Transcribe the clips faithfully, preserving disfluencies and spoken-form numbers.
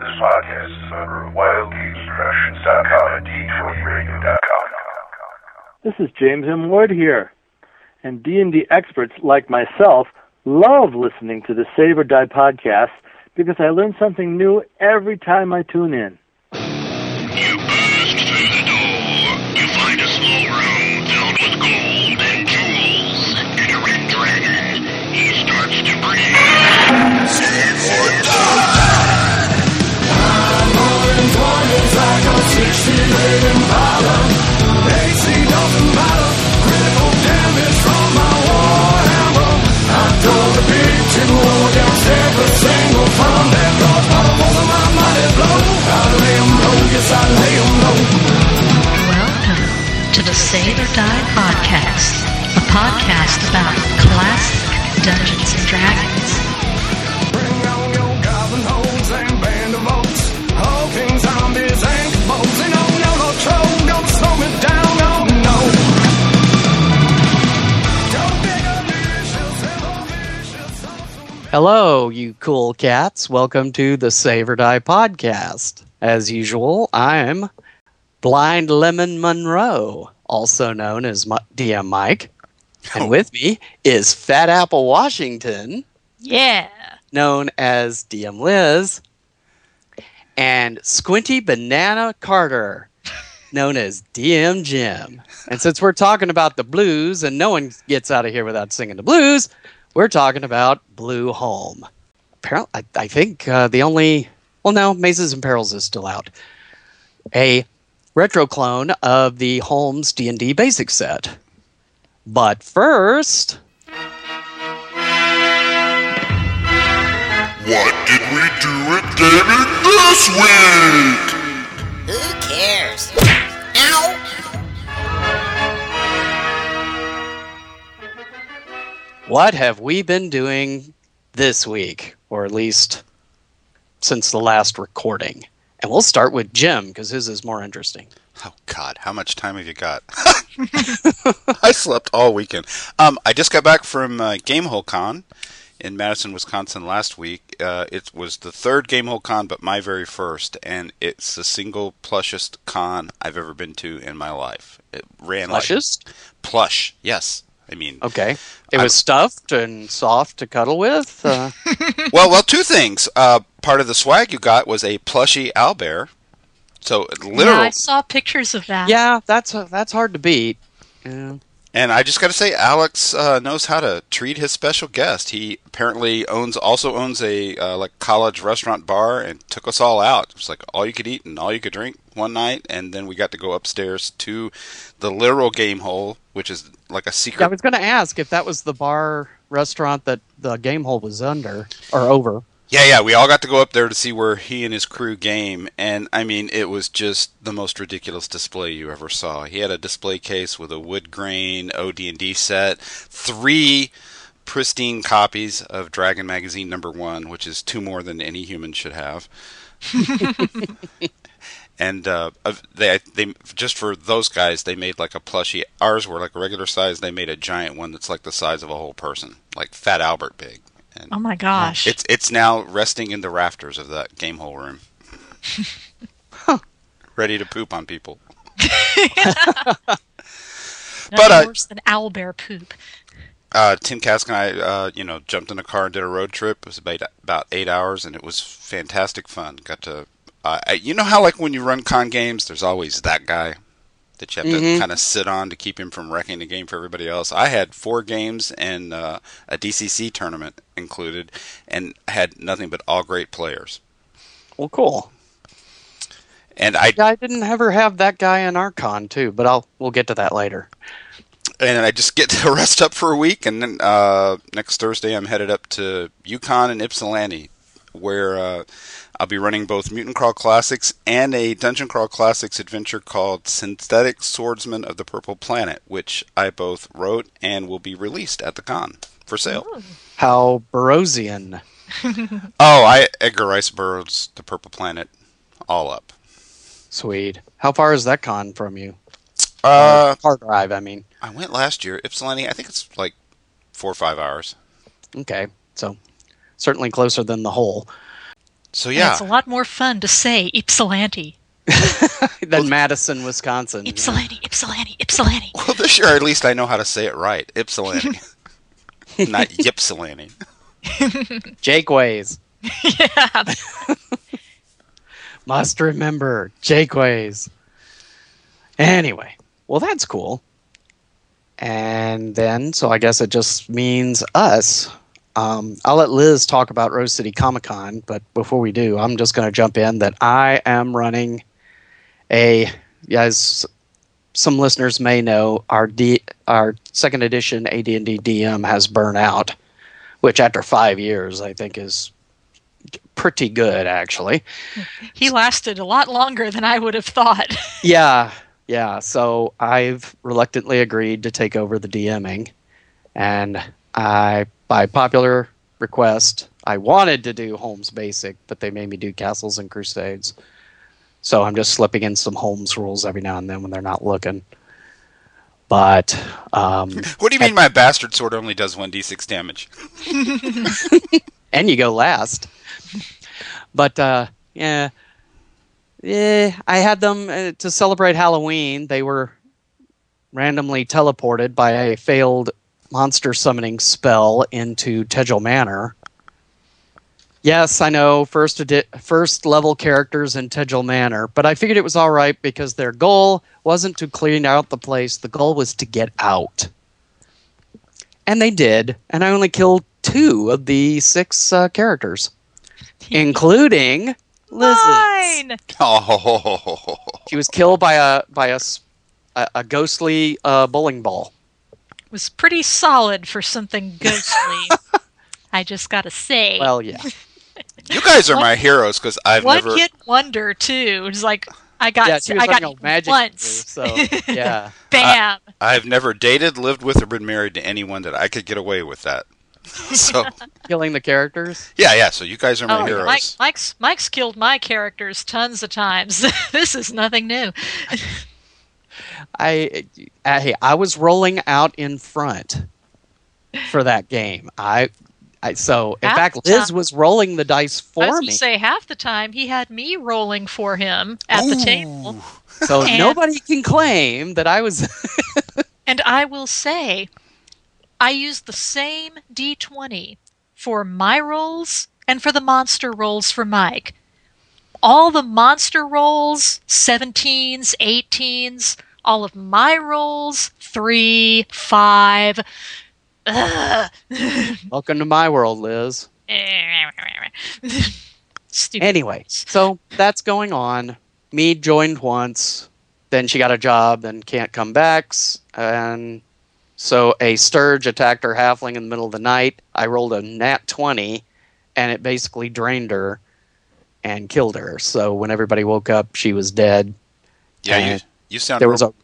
This podcast is a member of wild games productions dot com and d twenty radio dot com. This is James M. Ward here, and D and D experts like myself love listening to the Save or Die podcast because I learn something new every time I tune in. You burst through the door. You find a small room filled with gold and jewels, and a red dragon. He starts to breathe. Save or Die! Welcome to the Save or Die podcast, a podcast about classic Dungeons and Dragons. Hello, you cool cats. Welcome to the Save or Die podcast. As usual, I'm Blind Lemon Monroe, also known as D M Mike. And with me is Fat Apple Washington. Yeah. Known as D M Liz. And Squinty Banana Carter, known as D M Jim. And since we're talking about the blues and no one gets out of here without singing the blues, we're talking about BLUEHOLME. Apparently, I, I think uh, the only... Well, no, Mazes and Perils is still out. A retro clone of the Holmes D and D Basic Set. But first... What did we do at gaming this week? Who cares? Ow! What have we been doing this week, or at least since the last recording? And we'll start with Jim, because his is more interesting. Oh, God, how much time have you got? I slept all weekend. Um, I just got back from uh, Gamehole Con in Madison, Wisconsin last week. Uh, it was the third Gamehole Con, but my very first, and it's the single plushest con I've ever been to in my life. It ran plushest? Like, plush, yes. I mean, okay. It was I, stuffed and soft to cuddle with. Uh. well, well, two things. Uh, part of the swag you got was a plushy owlbear. So literally, yeah, I saw pictures of that. Yeah, that's uh, that's hard to beat. Yeah. And I just got to say, Alex uh, knows how to treat his special guest. He apparently owns also owns a uh, like college restaurant bar and took us all out. It was like all you could eat and all you could drink one night, and then we got to go upstairs to the literal Gamehole, which is like a secret. Yeah, I was going to ask if that was the bar restaurant that the Gamehole was under or over. Yeah, yeah, we all got to go up there to see where he and his crew game, and, I mean, it was just the most ridiculous display you ever saw. He had a display case with a wood grain O D and D set, three pristine copies of Dragon Magazine number one, which is two more than any human should have. And uh, they they just for those guys, they made like a plushie. Ours were like a regular size. They made a giant one that's like the size of a whole person, like Fat Albert big. And oh my gosh! It's it's now resting in the rafters of that Gamehole room, huh. Ready to poop on people. But uh, worse than owlbear poop. Uh, Tim Kask and I, uh, you know, jumped in a car and did a road trip. It was about about eight hours, and it was fantastic fun. Got to. Uh, you know how, like, when you run con games, there's always that guy that you have mm-hmm. to kind of sit on to keep him from wrecking the game for everybody else. I had four games and uh, a D C C tournament included, and had nothing but all great players. Well, cool. And I, I didn't ever have that guy in our con too, but I'll we'll get to that later. And I just get to rest up for a week, and then uh, next Thursday I'm headed up to UConn and Ypsilanti, where uh, I'll be running both Mutant Crawl Classics and a Dungeon Crawl Classics adventure called Synthetic Swordsman of the Purple Planet, which I both wrote and will be released at the con for sale. How Burroughsian. oh, I Edgar Rice Burroughs, the Purple Planet, all up. Sweet. How far is that con from you? Uh, hard drive, I mean. I went last year. Ypsilanti, I think it's like four or five hours. Okay, so... certainly closer than the whole. So yeah, and it's a lot more fun to say Ypsilanti than Madison, Wisconsin. Ypsilanti, yeah. Ypsilanti, Ypsilanti. Well, this year at least I know how to say it right. Ypsilanti, not Ypsilanti. Jake Ways. Yeah. Must remember Jake Ways. Anyway, well, that's cool. And then, so I guess it just means us. Um, I'll let Liz talk about Rose City Comic Con, but before we do, I'm just going to jump in that I am running a, as some listeners may know, our D, our second edition A D and D D M has burned out, which after five years I think is pretty good, actually. He lasted a lot longer than I would have thought. Yeah, yeah. So I've reluctantly agreed to take over the DMing, and I... by popular request, I wanted to do Holmes Basic, but they made me do Castles and Crusades. So I'm just slipping in some Holmes rules every now and then when they're not looking. But um, what do you mean I, my bastard sword only does one d six damage? And you go last. But uh, yeah, yeah, I had them uh, to celebrate Halloween. They were randomly teleported by a failed monster summoning spell into Tegel Manor. Yes, I know, first adi- first level characters in Tegel Manor, but I figured it was all right because their goal wasn't to clean out the place. The goal was to get out. And they did, and I only killed two of the six uh, characters, including Lizzie. Oh. She was killed by a by a, a, a ghostly uh, bowling ball. Was pretty solid for something ghostly. I just gotta say. Well, yeah. You guys are one, my heroes because I've one never... One hit wonder, too. It's like, I got yeah, she was I got it magic once. Degree, so, yeah. Bam! I, I've never dated, lived with, or been married to anyone that I could get away with that. So killing the characters? Yeah, yeah. So you guys are my oh, heroes. Mike, Mike's, Mike's killed my characters tons of times. This is nothing new. I, I I was rolling out in front for that game. I, I so in half fact Liz was rolling the dice for me. I was going to say half the time he had me rolling for him at Ooh. The table. So and, nobody can claim that I was. And I will say, I used the same D twenty for my rolls and for the monster rolls for Mike. All the monster rolls, seventeens, eighteens. All of my rolls, three, five. Ugh. Welcome to my world, Liz. Stupid. Anyway, so that's going on. Me joined once, then she got a job, then can't come back. And so a Sturge attacked her halfling in the middle of the night. I rolled a nat twenty, and it basically drained her and killed her. So when everybody woke up, she was dead. Yeah, and- you You sound there real- was a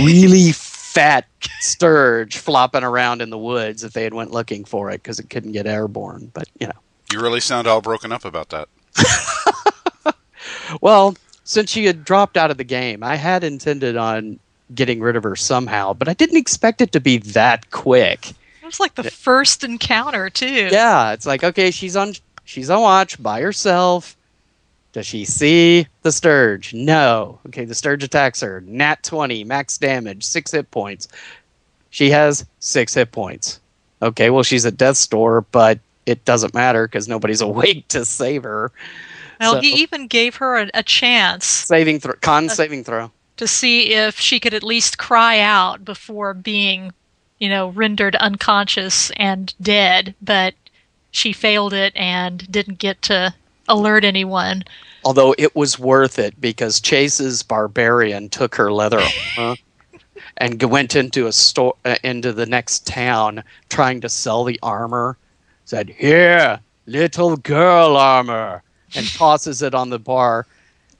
really fat Sturge flopping around in the woods if they had went looking for it because it couldn't get airborne. But you know, you really sound all broken up about that. Well, since she had dropped out of the game, I had intended on getting rid of her somehow, but I didn't expect it to be that quick. It was like the first encounter too. Yeah, it's like okay, she's on she's on watch by herself. Does she see the Sturge? No. Okay, the Sturge attacks her. Nat twenty, max damage, six hit points. She has six hit points. Okay, well, she's at death's door, but it doesn't matter because nobody's awake to save her. Well, so, he even gave her a, a chance. Saving throw, con uh, saving throw. To see if she could at least cry out before being, you know, rendered unconscious and dead. But she failed it and didn't get to alert anyone. Although it was worth it because Chase's barbarian took her leather armor and went into a store uh, into the next town trying to sell the armor. Said, "Here, little girl armor," and tosses it on the bar.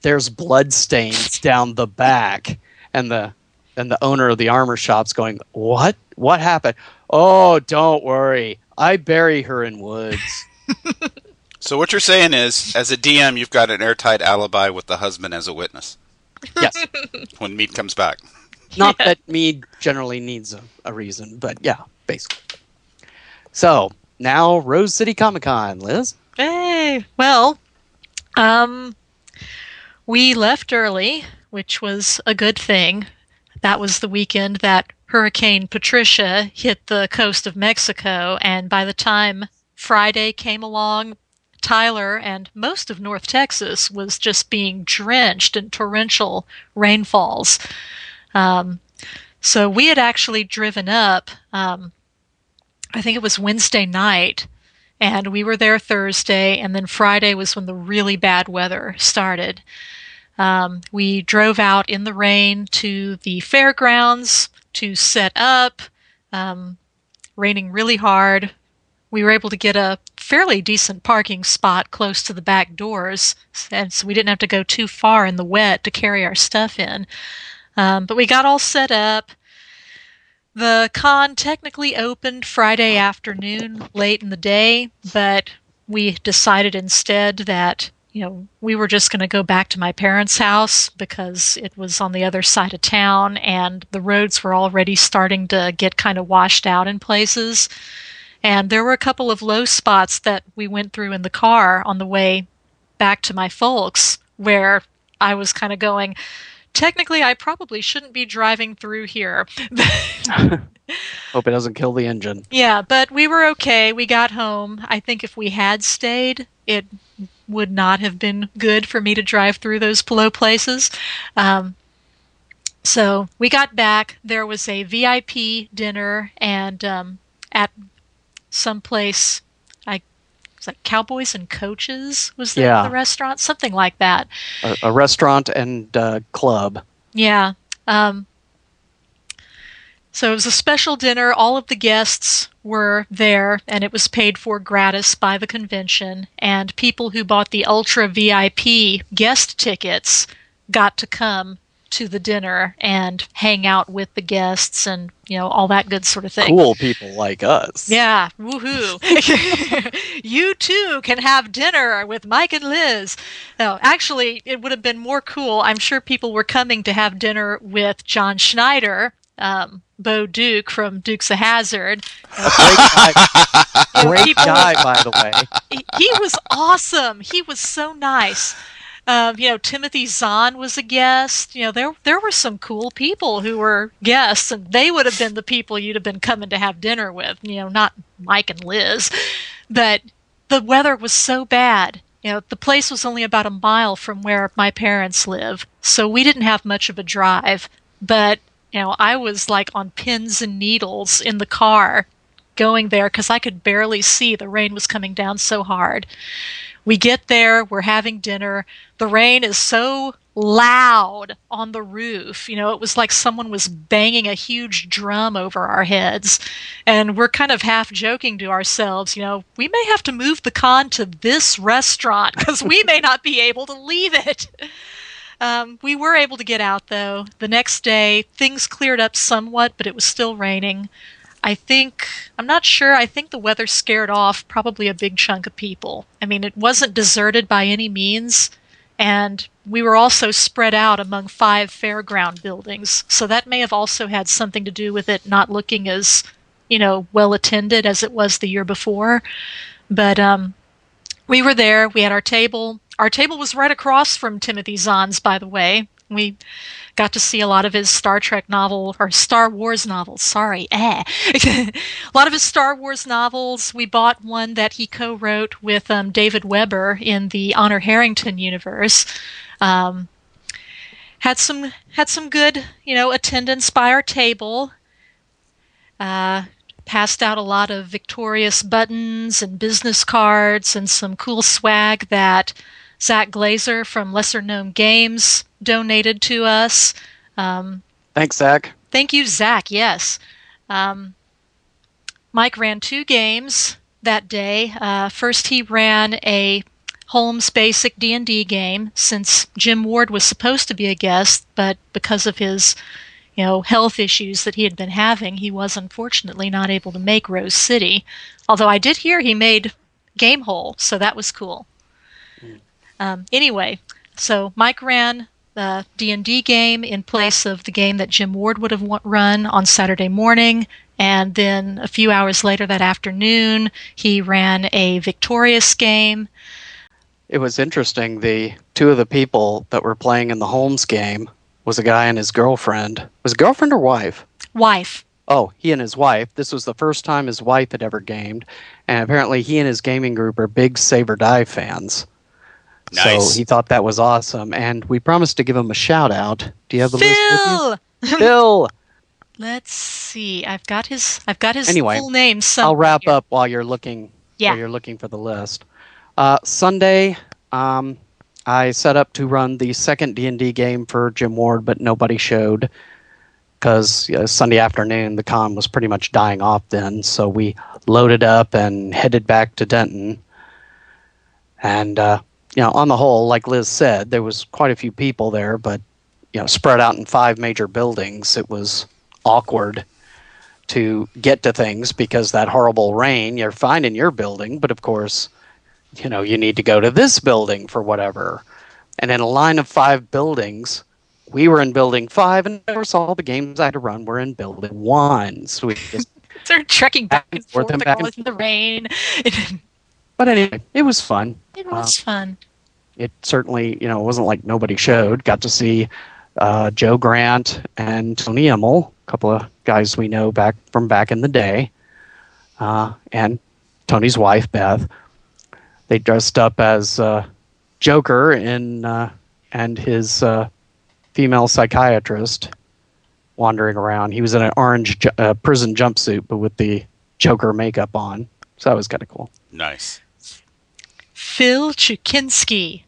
There's bloodstains down the back, and the and the owner of the armor shop's going, "What? What happened?" "Oh, don't worry. I bury her in woods." So what you're saying is, as a D M, you've got an airtight alibi with the husband as a witness. Yes. When Mead comes back. Not yeah. that Mead generally needs a, a reason, but yeah, basically. So, now Rose City Comic Con, Liz. Hey, well, Um, we left early, which was a good thing. That was the weekend that Hurricane Patricia hit the coast of Mexico, and by the time Friday came along, Tyler and most of North Texas was just being drenched in torrential rainfalls. Um, so we had actually driven up, um, I think it was Wednesday night, and we were there Thursday, and then Friday was when the really bad weather started. Um, we drove out in the rain to the fairgrounds to set up, um, raining really hard. We were able to get a fairly decent parking spot close to the back doors, and so we didn't have to go too far in the wet to carry our stuff in. Um, but we got all set up. The con technically opened Friday afternoon, late in the day, but we decided instead that, you know, we were just going to go back to my parents' house because it was on the other side of town and the roads were already starting to get kind of washed out in places. And there were a couple of low spots that we went through in the car on the way back to my folks where I was kind of going, technically, I probably shouldn't be driving through here. Hope it doesn't kill the engine. Yeah, but we were okay. We got home. I think if we had stayed, it would not have been good for me to drive through those low places. Um, so we got back. There was a V I P dinner and um, at some place, I was like Cowboys and Coaches was the, yeah. the restaurant, something like that. A, a restaurant and uh, club. Yeah. Um, so it was a special dinner. All of the guests were there, and it was paid for gratis by the convention. And people who bought the Ultra V I P guest tickets got to come to the dinner and hang out with the guests and, you know, all that good sort of thing. Cool people like us. Yeah, woohoo. You too can have dinner with Mike and Liz. No, actually, it would have been more cool. I'm sure people were coming to have dinner with John Schneider, um, Bo Duke from Dukes of Hazzard. Uh, great guy, great guy by the way. He, he was awesome. He was so nice. Um, you know, Timothy Zahn was a guest. You know, there there were some cool people who were guests, and they would have been the people you'd have been coming to have dinner with, you know, not Mike and Liz. But the weather was so bad. You know, the place was only about a mile from where my parents live, so we didn't have much of a drive. But, you know, I was like on pins and needles in the car going there because I could barely see. The rain was coming down so hard. We get there, we're having dinner. The rain is so loud on the roof. You know, it was like someone was banging a huge drum over our heads. And we're kind of half joking to ourselves, you know, we may have to move the con to this restaurant because we may not be able to leave it. Um, we were able to get out, though. The next day, things cleared up somewhat, but it was still raining. I think, I'm not sure, I think the weather scared off probably a big chunk of people. I mean, it wasn't deserted by any means, and we were also spread out among five fairground buildings, so that may have also had something to do with it not looking as, you know, well-attended as it was the year before. But um, we were there, we had our table. Our table was right across from Timothy Zahn's, by the way. We got to see a lot of his Star Trek novel, or Star Wars novels, sorry, eh. A lot of his Star Wars novels. We bought one that he co-wrote with um, David Weber in the Honor Harrington universe. Um, had some had some good, you know, attendance by our table. Uh, passed out a lot of Victorious buttons and business cards and some cool swag that Zach Glazer from Lesser Known Games donated to us. Um, Thanks, Zach. Thank you, Zach, yes. Um, Mike ran two games that day. Uh, first, he ran a Holmes Basic D and D game, since Jim Ward was supposed to be a guest, but because of his, you know, health issues that he had been having, he was unfortunately not able to make Rose City. Although I did hear he made Gamehole, so that was cool. Um, anyway, so Mike ran the D and D game in place of the game that Jim Ward would have w- run on Saturday morning, and then a few hours later that afternoon, he ran a Victorious game. It was interesting. The two of the people that were playing in the Holmes game was a guy and his girlfriend. Was it girlfriend or wife? Wife. Oh, he and his wife. This was the first time his wife had ever gamed. And apparently he and his gaming group are big Save or Die fans. Nice. So he thought that was awesome. And we promised to give him a shout out. Do you have the Phil! list with you? Phil! Let's see. I've got his I've got his anyway, full name somewhere. I'll wrap up while you're looking yeah. while you're looking for the list. Uh, Sunday, um, I set up to run the second D and D game for Jim Ward, but nobody showed because you know, Sunday afternoon the con was pretty much dying off then. So we loaded up and headed back to Denton. And uh, you know, on the whole, like Liz said, there was quite a few people there, but you know, spread out in five major buildings, it was awkward to get to things because that horrible rain. You're fine in your building, but of course, you know, you need to go to this building for whatever. And in a line of five buildings, we were in building five, and of course, all the games I had to run were in building one. So we just started trekking back and forth, and back and in the rain. But anyway, it was fun. It was uh, fun. It certainly, you know, it wasn't like nobody showed. Got to see uh, Joe Grant and Tony Immel, a couple of guys we know back from back in the day, uh, and Tony's wife, Beth. They dressed up as uh, Joker in, uh, and his uh, female psychiatrist wandering around. He was in an orange ju- uh, prison jumpsuit, but with the Joker makeup on. So that was kind of cool. Nice. Phil Chukinsky.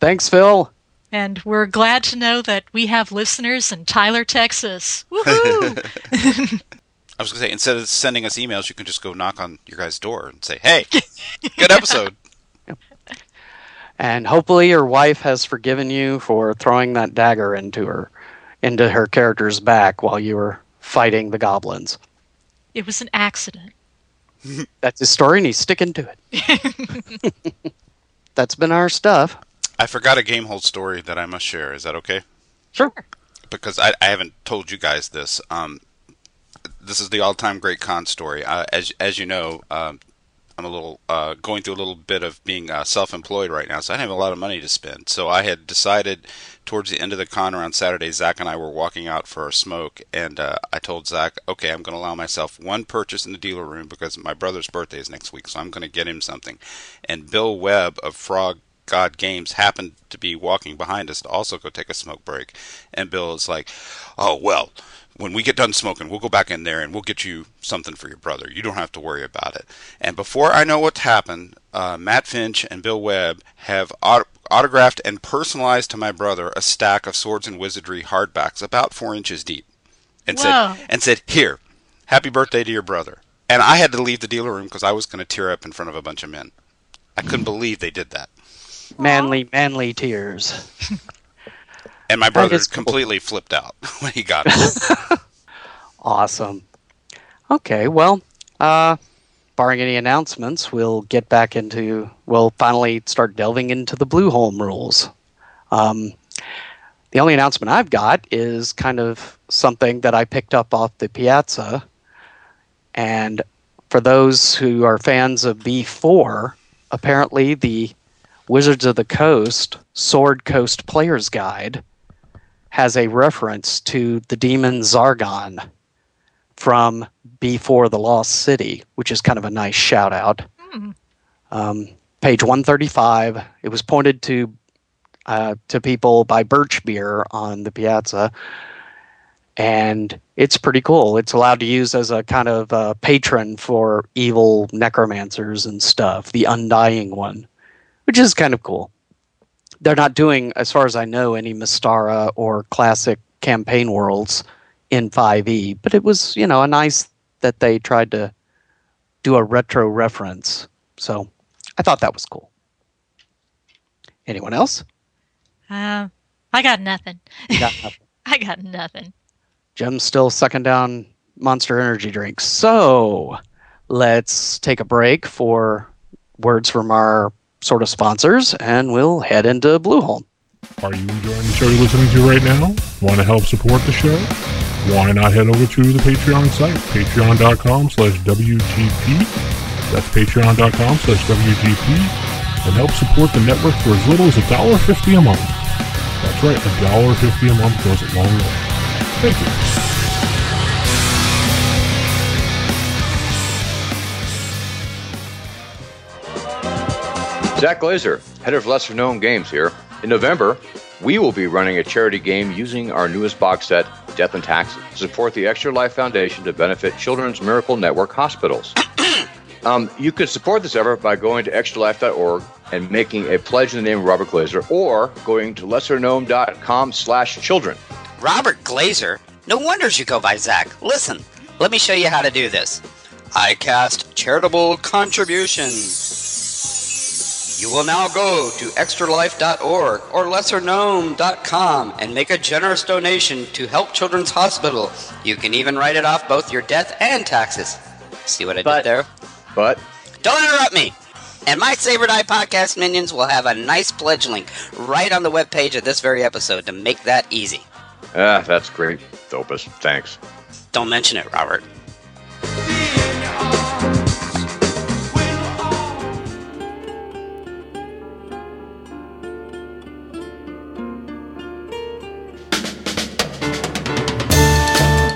Thanks, Phil. And we're glad to know that we have listeners in Tyler, Texas. Woohoo! I was going to say, instead of sending us emails, you can just go knock on your guys' door and say, hey, good episode. And hopefully your wife has forgiven you for throwing that dagger into her, into her character's back while you were fighting the goblins. It was an accident. That's his story, and he's sticking to it. That's been our stuff. I forgot a Gamehole story that I must share. Is that okay? Sure. Because I, I haven't told you guys this. Um, this is the all-time great con story. Uh, as as you know, um, I'm a little uh, going through a little bit of being uh, self-employed right now, so I didn't have a lot of money to spend. So I had decided towards the end of the con around Saturday, Zach and I were walking out for a smoke, and uh, I told Zach, okay, I'm going to allow myself one purchase in the dealer room because my brother's birthday is next week, so I'm going to get him something. And Bill Webb of Frog God Games happened to be walking behind us to also go take a smoke break. And Bill is like, oh, well, when we get done smoking, we'll go back in there and we'll get you something for your brother. You don't have to worry about it. And before I know what happened, uh, Matt Finch and Bill Webb have auto- autographed and personalized to my brother a stack of Swords and Wizardry hardbacks about four inches deep. And Whoa. said, and said, here, happy birthday to your brother. And I had to leave the dealer room because I was going to tear up in front of a bunch of men. I couldn't believe they did that. Manly, manly tears. And my brother completely cool. flipped out when he got it. Awesome. Okay, well, uh, barring any announcements, we'll get back into, we'll finally start delving into the BLUEHOLME rules. Um, the only announcement I've got is kind of something that I picked up off the Piazza. And for those who are fans of B four, apparently the Wizards of the Coast, Sword Coast Player's Guide, has a reference to the demon Zargon from Before the Lost City, which is kind of a nice shout-out. Mm. Um, page one thirty-five, it was pointed to uh, to people by Birchbeer on the Piazza, and it's pretty cool. It's allowed to use as a kind of uh, patron for evil necromancers and stuff, the Undying One, which is kind of cool. They're not doing, as far as I know, any Mystara or classic campaign worlds in five e, but it was, you know, a nice that they tried to do a retro reference. So I thought that was cool. Anyone else? Uh, I got nothing. You got nothing. I got nothing. Jim's still sucking down Monster Energy drinks. So let's take a break for words from our sort of sponsors, and we'll head into BLUEHOLME. Are you enjoying the show you're listening to right now? Want to help support the show? Why not head over to the Patreon site, patreon dot com slash W G P. That's patreon dot com slash W G P. and help support the network for as little as a dollar fifty a month. That's right, a dollar fifty a month goes a long way. Thank you. Zach Glazer, head of lesser known games here. In November, we will be running a charity game using our newest box set, Death and Taxes, to support the Extra Life Foundation to benefit Children's Miracle Network hospitals. Um, you can support this effort by going to extra life dot org and making a pledge in the name of Robert Glazer, or going to lesser gnome dot com slash children. Robert Glazer? No wonders you go by Zach. Listen, let me show you how to do this. I cast charitable contributions. You will now go to extra life dot org or lesser gnome dot com and make a generous donation to help Children's Hospital. You can even write it off both your death and taxes. See what I but, did there? But don't interrupt me. And my Save or Die podcast minions will have a nice pledge link right on the webpage of this very episode to make that easy. Ah, that's great, Dopus. Thanks. Don't mention it, Robert.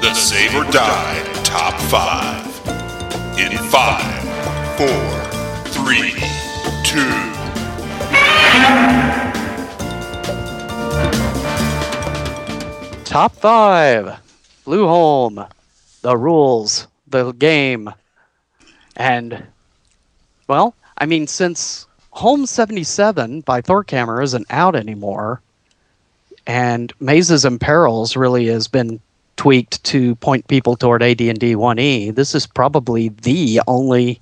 The Save or Die Top five. In five, four, three, two. Top five, BLUEHOLME, the rules, the game, and, well, I mean, since Holmes seventy-seven by Thorkammer isn't out anymore, and Mazes and Perils really has been tweaked to point people toward A D and D one E, this is probably the only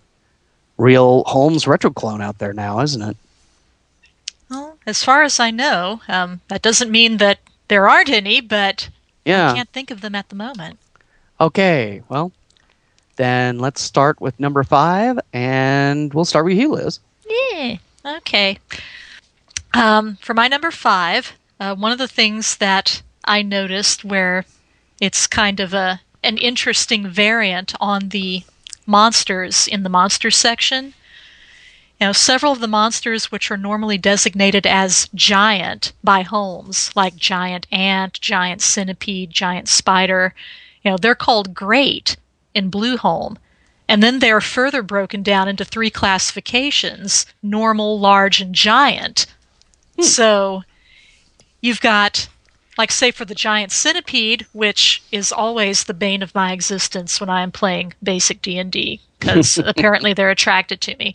real Holmes retro clone out there now, isn't it? Well, as far as I know, um, that doesn't mean that there aren't any, but yeah. I can't think of them at the moment. Okay, well, then let's start with number five, and we'll start with you, Liz. Yeah, okay. Um, for my number five, uh, one of the things that I noticed where it's kind of a an interesting variant on the monsters in the monster section. Now, several of the monsters which are normally designated as giant by Holmes, like giant ant, giant centipede, giant spider, you know, they're called great in BLUEHOLME. And then they're further broken down into three classifications, normal, large, and giant. Hmm. So you've got, like, say, for the giant centipede, which is always the bane of my existence when I am playing basic D and D, because apparently they're attracted to me.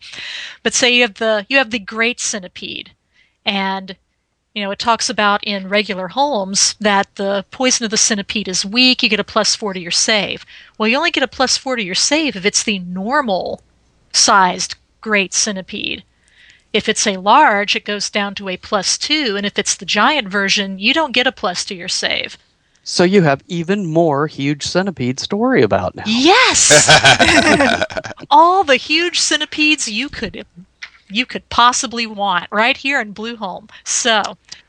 But say you have the you have the great centipede, and you know it talks about in regular Holmes that the poison of the centipede is weak. You get a plus four to your save. Well, you only get a plus four to your save if it's the normal-sized great centipede. If it's a large, it goes down to a plus two, and if it's the giant version, you don't get a plus to your save. So you have even more huge centipedes to worry about now. Yes! All the huge centipedes you could you could possibly want right here in BLUEHOLME. So,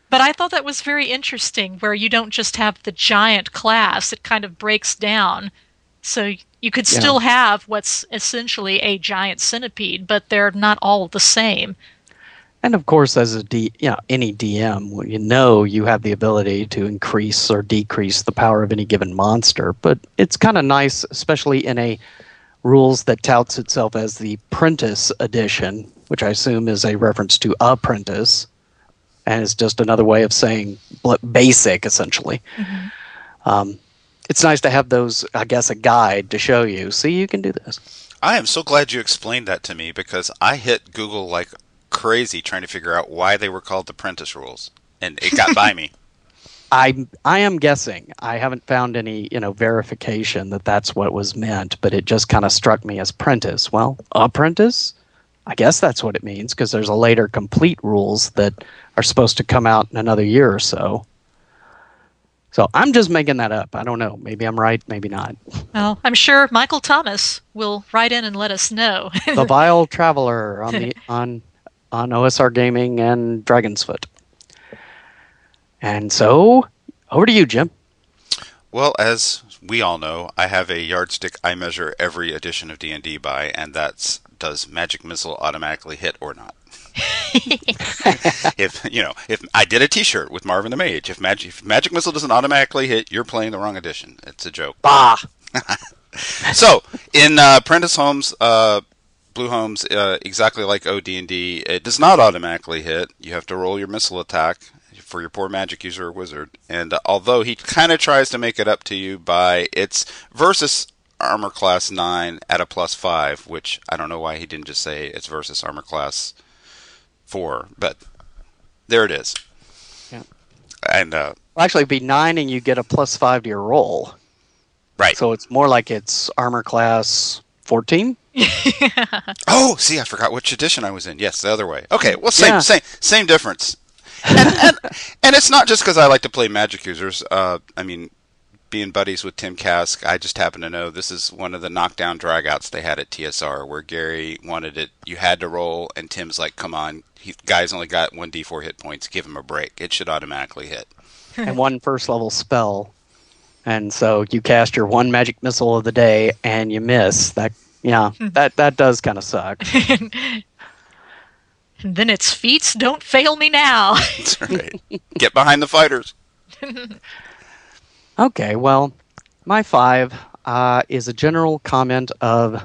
but I thought that was very interesting, where you don't just have the giant class, it kind of breaks down. So you could still yeah. have what's essentially a giant centipede, but they're not all the same. And of course, as a D, you know, any D M, you know you have the ability to increase or decrease the power of any given monster. But it's kind of nice, especially in a rules that touts itself as the Prentice edition, which I assume is a reference to Apprentice, and it's just another way of saying basic, essentially. Mm-hmm. Um, It's nice to have those, I guess, a guide to show you. See, you can do this. I am so glad you explained that to me, because I hit Google like crazy trying to figure out why they were called the Prentice rules, and it got by me. I I am guessing. I haven't found any, you know, verification that that's what was meant, but it just kind of struck me as Prentice. Well, Apprentice? I guess that's what it means, because there's a later complete rules that are supposed to come out in another year or so. So I'm just making that up. I don't know. Maybe I'm right, maybe not. Well, I'm sure Michael Thomas will write in and let us know. The Vile Traveler on the on on O S R Gaming and Dragon's Foot. And so, over to you, Jim. Well, as we all know, I have a yardstick I measure every edition of D and D by, and that does Magic Missile automatically hit or not? If you know, if I did a T-shirt with Marvin the Mage, if magic if magic missile doesn't automatically hit, you're playing the wrong edition. It's a joke. Bah. So in uh, Prentice Holmes, uh, BLUEHOLME's uh, exactly like O D and D, it does not automatically hit. You have to roll your missile attack for your poor magic user or wizard. And uh, although he kind of tries to make it up to you by its versus armor class nine at a plus five, which I don't know why he didn't just say it's versus armor class four, but there it is. Yeah. And uh, well, actually, it'd be nine, and you get a plus five to your roll. Right. So it's more like it's armor class fourteen. Oh, see, I forgot which edition I was in. Yes, the other way. Okay, well, same, yeah. same, same difference. And, and, and it's not just because I like to play magic users. Uh, I mean, being buddies with Tim Kask, I just happen to know this is one of the knockdown dragouts they had at T S R, where Gary wanted it. You had to roll, and Tim's like, "Come on, he, guys, only got one d four hit points. Give him a break. It should automatically hit." And one first level spell, and so you cast your one magic missile of the day, and you miss that. Yeah, that that does kind of suck. And then it's feats don't fail me now. That's right. Get behind the fighters. Okay, well, my five uh, is a general comment of,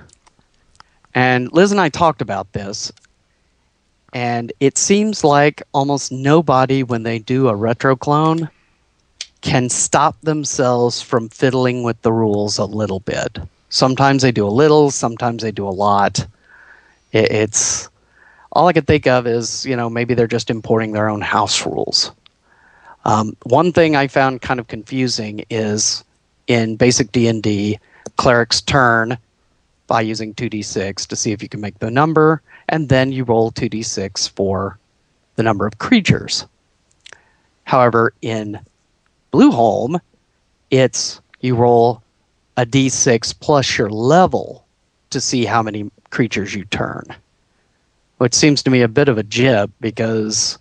and Liz and I talked about this, and it seems like almost nobody, when they do a retro clone, can stop themselves from fiddling with the rules a little bit. Sometimes they do a little, sometimes they do a lot. It, it's... All I could think of is, you know, maybe they're just importing their own house rules. Um, one thing I found kind of confusing is in basic D and D, clerics turn by using two d six to see if you can make the number, and then you roll two d six for the number of creatures. However, in BLUEHOLME, it's you roll a d six plus your level to see how many creatures you turn. Which seems to me a bit of a jib because,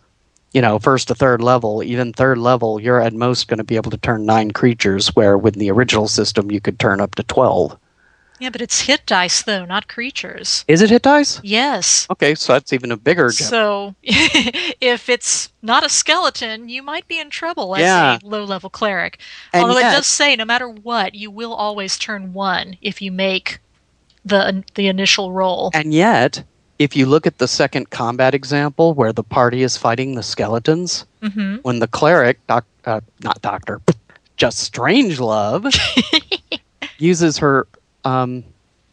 you know, first to third level, even third level, you're at most going to be able to turn nine creatures, where with the original system you could turn up to twelve. Yeah, but it's hit dice, though, not creatures. Is it hit dice? Yes. Okay, so that's even a bigger jib. So if it's not a skeleton, you might be in trouble as yeah. a low-level cleric. And although yes, it does say no matter what, you will always turn one if you make the the initial roll. And yet... If you look at the second combat example where the party is fighting the skeletons, mm-hmm. when the cleric, doc, uh, not doctor, just Strangelove, uses her... Um,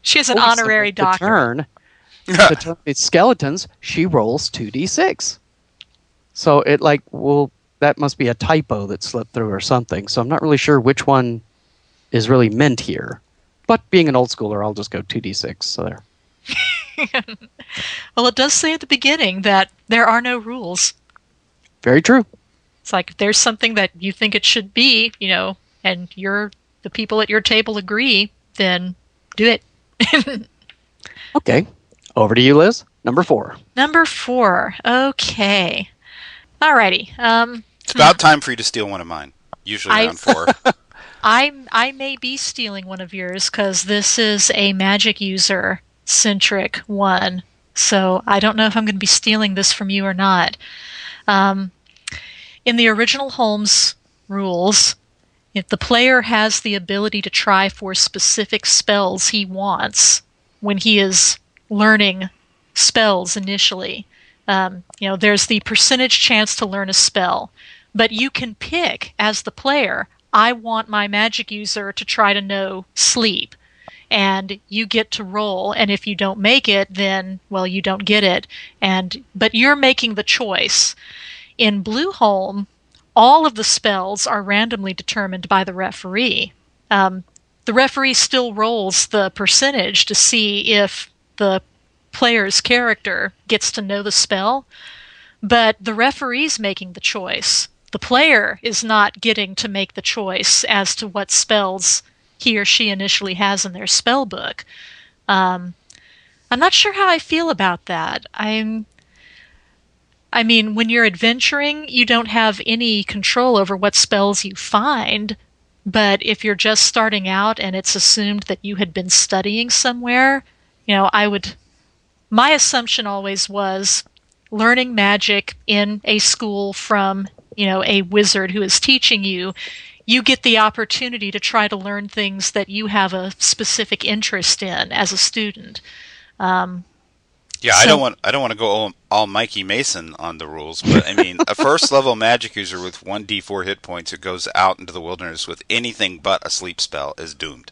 she has an honorary doctor. Turn, to turn the skeletons, she rolls two d six. So it like, well, that must be a typo that slipped through or something. So I'm not really sure which one is really meant here. But being an old schooler, I'll just go two d six. So there. Well, it does say at the beginning that there are no rules. Very true. It's like if there's something that you think it should be, you know, and you're the people at your table agree, then do it. Okay. Over to you, Liz. Number four. Number four. Okay. Alrighty. Um, it's about hmm. time for you to steal one of mine. Usually around I, four. I, I may be stealing one of yours because this is a magic user centric one, so I don't know if I'm going to be stealing this from you or not. Um, in the original Holmes rules, if the player has the ability to try for specific spells he wants when he is learning spells initially, um, you know, there's the percentage chance to learn a spell, but you can pick as the player, I want my magic user to try to know sleep. And you get to roll, and if you don't make it, then, well, you don't get it. And but you're making the choice. In BLUEHOLME, all of the spells are randomly determined by the referee. Um, the referee still rolls the percentage to see if the player's character gets to know the spell, but the referee's making the choice. The player is not getting to make the choice as to what spells he or she initially has in their spell book. Um, I'm not sure how I feel about that. I'm, I mean, when you're adventuring, you don't have any control over what spells you find, but if you're just starting out and it's assumed that you had been studying somewhere, you know, I would, my assumption always was learning magic in a school from, you know, a wizard who is teaching you, you get the opportunity to try to learn things that you have a specific interest in as a student. Um, yeah, so, I don't want I don't want to go all, all Mikey Mason on the rules, but I mean, a first level magic user with one d four hit points who goes out into the wilderness with anything but a sleep spell is doomed.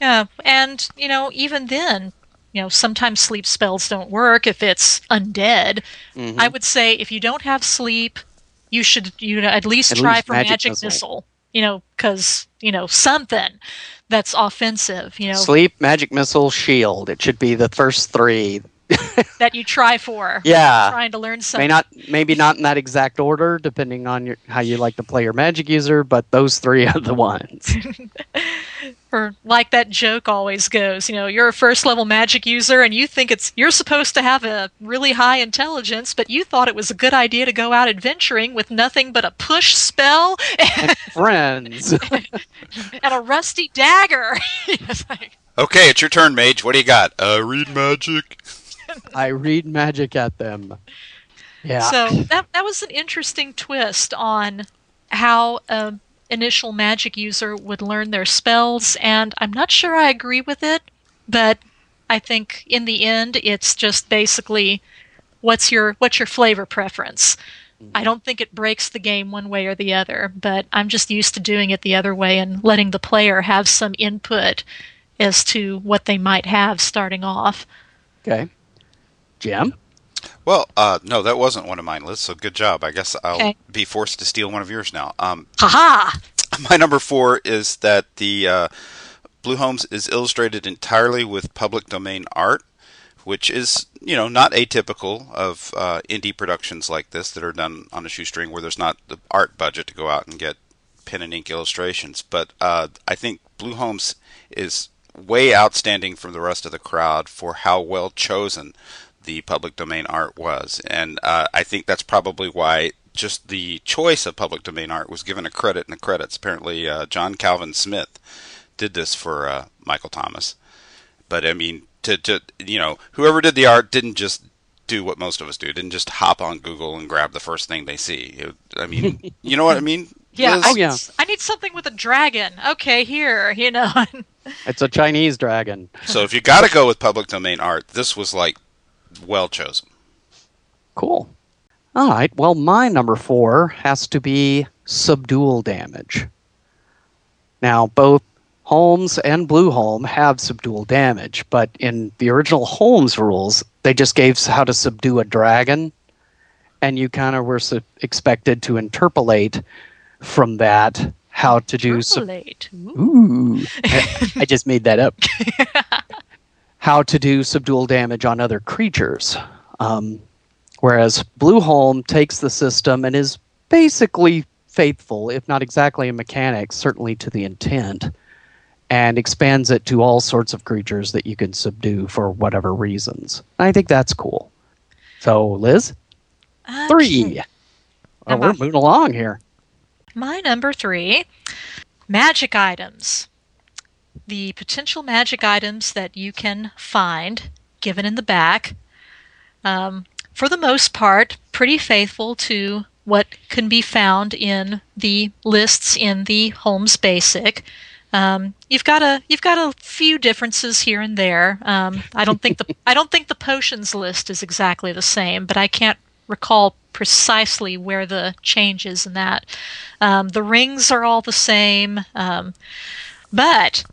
Yeah, and you know, even then, you know, sometimes sleep spells don't work if it's undead. Mm-hmm. I would say if you don't have sleep, you should you know at least at try least for magic, magic missile. You know, because you know something that's offensive. You know, sleep, magic missile, shield. It should be the first three that you try for. Yeah, trying to learn something. May not, maybe not in that exact order, depending on your, how you like to play your magic user. But those three are the ones. Or like that joke always goes, you know, you're a first level magic user and you think it's, you're supposed to have a really high intelligence, but you thought it was a good idea to go out adventuring with nothing but a push spell and, and friends and, and a rusty dagger. It's like, okay, it's your turn, mage. What do you got? I read magic. I read magic at them. Yeah. So that that was an interesting twist on how um, initial magic user would learn their spells, and I'm not sure I agree with it, but I think in the end it's just basically what's your what's your flavor preference. I don't think it breaks the game one way or the other, but I'm just used to doing it the other way and letting the player have some input as to what they might have starting off. Okay. Jim? Well, uh, no, that wasn't one of mine, Liz, so good job. I guess I'll okay. be forced to steal one of yours now. Um, Ha-ha! My number four is that the uh, BLUEHOLME is illustrated entirely with public domain art, which is, you know, not atypical of uh, indie productions like this that are done on a shoestring where there's not the art budget to go out and get pen and ink illustrations. But uh, I think BLUEHOLME is way outstanding from the rest of the crowd for how well chosen the public domain art was, and uh, I think that's probably why just the choice of public domain art was given a credit in the credits. Apparently uh, John Calvin Smith did this for uh, Michael Thomas, but I mean to, to you know whoever did the art didn't just do what most of us do, didn't just hop on Google and grab the first thing they see. It, I mean you know what I mean? Yeah, I, oh, yeah. I need something with a dragon. Okay, here, you know. It's a Chinese dragon. So if you gotta go with public domain art, this was like well chosen. Cool. All right. Well, my number four has to be subdual damage. Now, both Holmes and BLUEHOLME have subdual damage, but in the original Holmes rules, they just gave how to subdue a dragon, and you kind of were su- expected to interpolate from that how to do. Sub- Ooh. Ooh. I, I just made that up. How to do subdual damage on other creatures. Um, whereas BLUEHOLME takes the system and is basically faithful, if not exactly in mechanics, certainly to the intent, and expands it to all sorts of creatures that you can subdue for whatever reasons. And I think that's cool. So, Liz? Okay. Three. Well, we're moving along here. My number three, magic items. The potential magic items that you can find, given in the back, um, for the most part, pretty faithful to what can be found in the lists in the Holmes Basic. Um, you've got a you've got a few differences here and there. Um, I don't think the I don't think the potions list is exactly the same, but I can't recall precisely where the change is in that. Um, the rings are all the same, um, but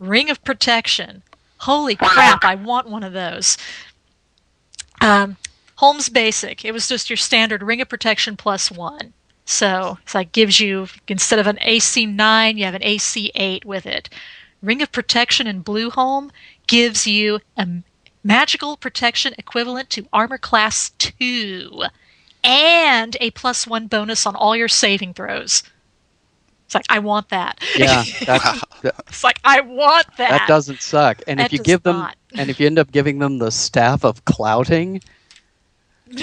Ring of Protection. Holy crap, I want one of those. Um, Holmes Basic. It was just your standard Ring of Protection plus one. So it's like gives you, instead of an A C nine, you have an A C eight with it. Ring of Protection in BLUEHOLME gives you a magical protection equivalent to Armor Class two and a plus one bonus on all your saving throws. It's like, I want that. Yeah, that, it's like, I want that. That doesn't suck. And that if you give them, not. and if you end up giving them the Staff of Clouting,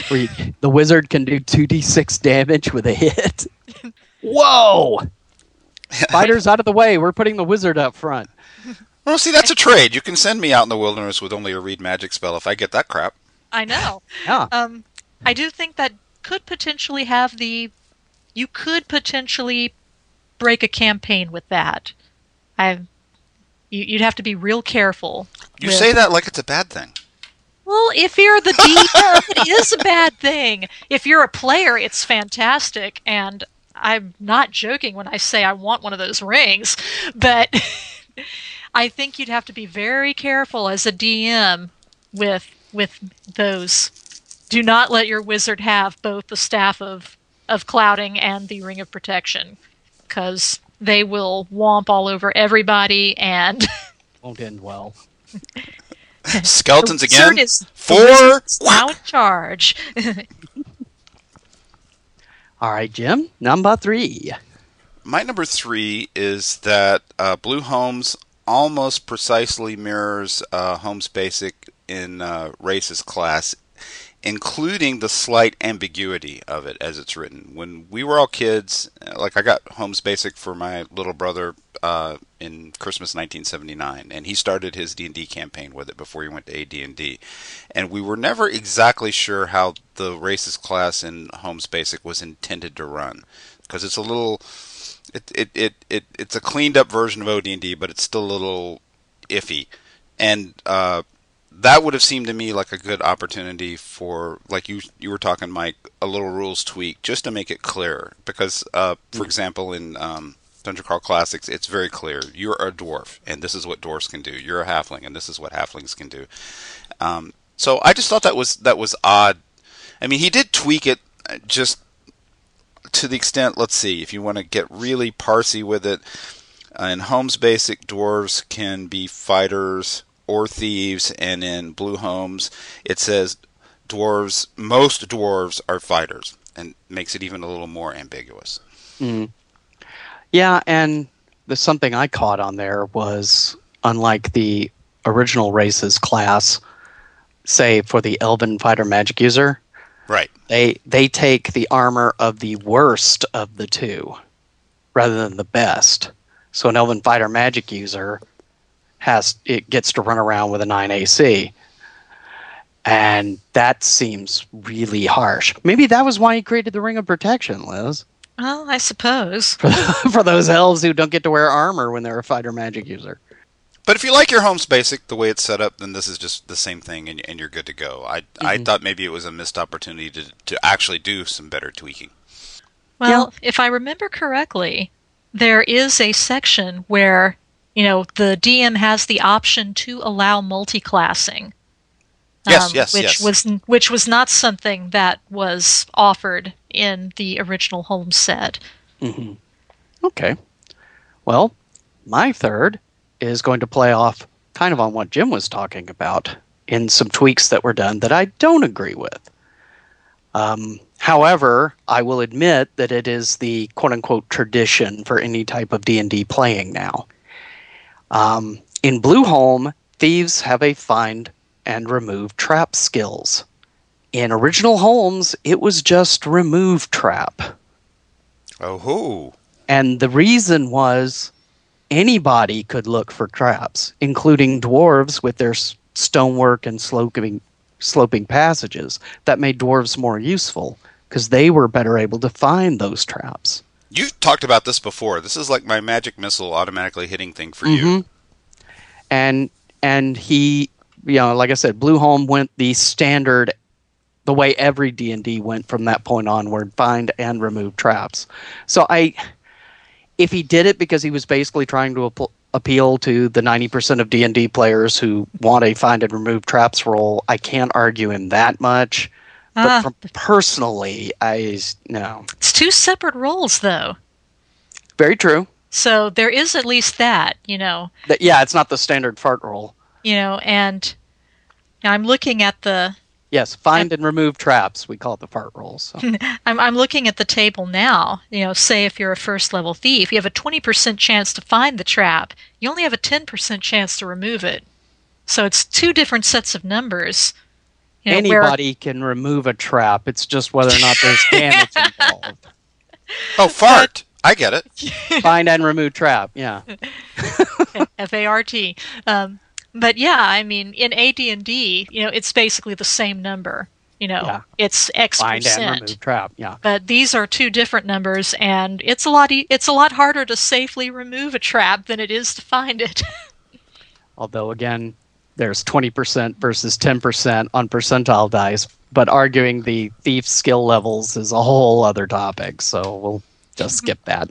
where you, the wizard can do two d six damage with a hit. Whoa! Fighters out of the way. We're putting the wizard up front. Well, see, that's a trade. You can send me out in the wilderness with only a read magic spell if I get that crap. I know. Yeah. Um, I do think that could potentially have the... You could potentially break a campaign with that. I, you, you'd have to be real careful. You with, say that like it's a bad thing. Well, if you're the D M, it is a bad thing. If you're a player, it's fantastic. And I'm not joking when I say I want one of those rings. But I think you'd have to be very careful as a D M with with those. Do not let your wizard have both the staff of, of clouding and the ring of protection, because they will womp all over everybody and won't end well. Skeletons again. Is, Four. Now in charge. All right, Jim. Number three. My number three is that uh, BLUEHOLME almost precisely mirrors uh, Holmes Basic in uh, Race's class, including the slight ambiguity of it as it's written. When we were all kids, like I got Holmes Basic for my little brother uh, in Christmas nineteen seventy-nine, and he started his D and D campaign with it before he went to A D and D. And we were never exactly sure how the Races class in Holmes Basic was intended to run, because it's a little, it it, it it it's a cleaned up version of O D and D, but it's still a little iffy. And uh, that would have seemed to me like a good opportunity for, like you you were talking, Mike, a little rules tweak just to make it clearer. Because, uh, for mm-hmm. example, in um, Dungeon Crawl Classics, it's very clear. You're a dwarf, and this is what dwarves can do. You're a halfling, and this is what halflings can do. Um, so I just thought that was that was odd. I mean, he did tweak it just to the extent, let's see, if you want to get really parsy with it, uh, in Holmes Basic, dwarves can be fighters or thieves, and in BLUEHOLME it says dwarves, most dwarves are fighters, and makes it even a little more ambiguous. Mm. Yeah, and the something I caught on there was, unlike the original Races class, say for the Elven Fighter Magic user, right? They they take the armor of the worst of the two, rather than the best. So an Elven Fighter Magic user has it gets to run around with a nine A C, and that seems really harsh. Maybe that was why he created the Ring of Protection, Liz. Well, I suppose for, the, for those elves who don't get to wear armor when they're a fighter magic user. But if you like your Holmes Basic the way it's set up, then this is just the same thing, and, and you're good to go. I mm-hmm. I thought maybe it was a missed opportunity to to actually do some better tweaking. Well, yeah. If I remember correctly, there is a section where, you know, the D M has the option to allow multi-classing. Yes, um, yes, which yes. Was, which was not something that was offered in the original Holmes set. Mm-hmm. Okay. Well, my third is going to play off kind of on what Jim was talking about in some tweaks that were done that I don't agree with. Um, however, I will admit that it is the quote-unquote tradition for any type of D and D playing now. Um, in BLUEHOLME, thieves have a find and remove trap skills. In original Holmes, it was just remove trap. Oh, hoo. And the reason was anybody could look for traps, including dwarves with their stonework and sloping, sloping passages. That made dwarves more useful because they were better able to find those traps. You've talked about this before. This is like my magic missile automatically hitting thing for mm-hmm. you. And and he, you know, like I said, BLUEHOLME went the standard, the way every D and D went from that point onward, find and remove traps. So I, if he did it because he was basically trying to ap- appeal to the ninety percent of D and D players who want a find and remove traps role, I can't argue him that much. But from personally, I no. It's two separate roles, though. Very true. So there is at least that, you know. That, yeah, it's not the standard fart role. You know, and I'm looking at the yes, find at, and remove traps. We call it the fart role. So. I'm I'm looking at the table now. You know, say if you're a first level thief, you have a twenty percent chance to find the trap. You only have a ten percent chance to remove it. So it's two different sets of numbers. You know, anybody where... can remove a trap. It's just whether or not there's damage involved. Oh, fart. But... I get it. Find and remove trap, yeah. F A R T. Um, But yeah, I mean, in A D and D, you know, it's basically the same number. You know, yeah. It's X Find percent. Find and remove trap. Yeah. But these are two different numbers, and it's a lot. E it's a lot harder to safely remove a trap than it is to find it. Although, again, there's twenty percent versus ten percent on percentile dice, but arguing the thief skill levels is a whole other topic, so we'll just skip that.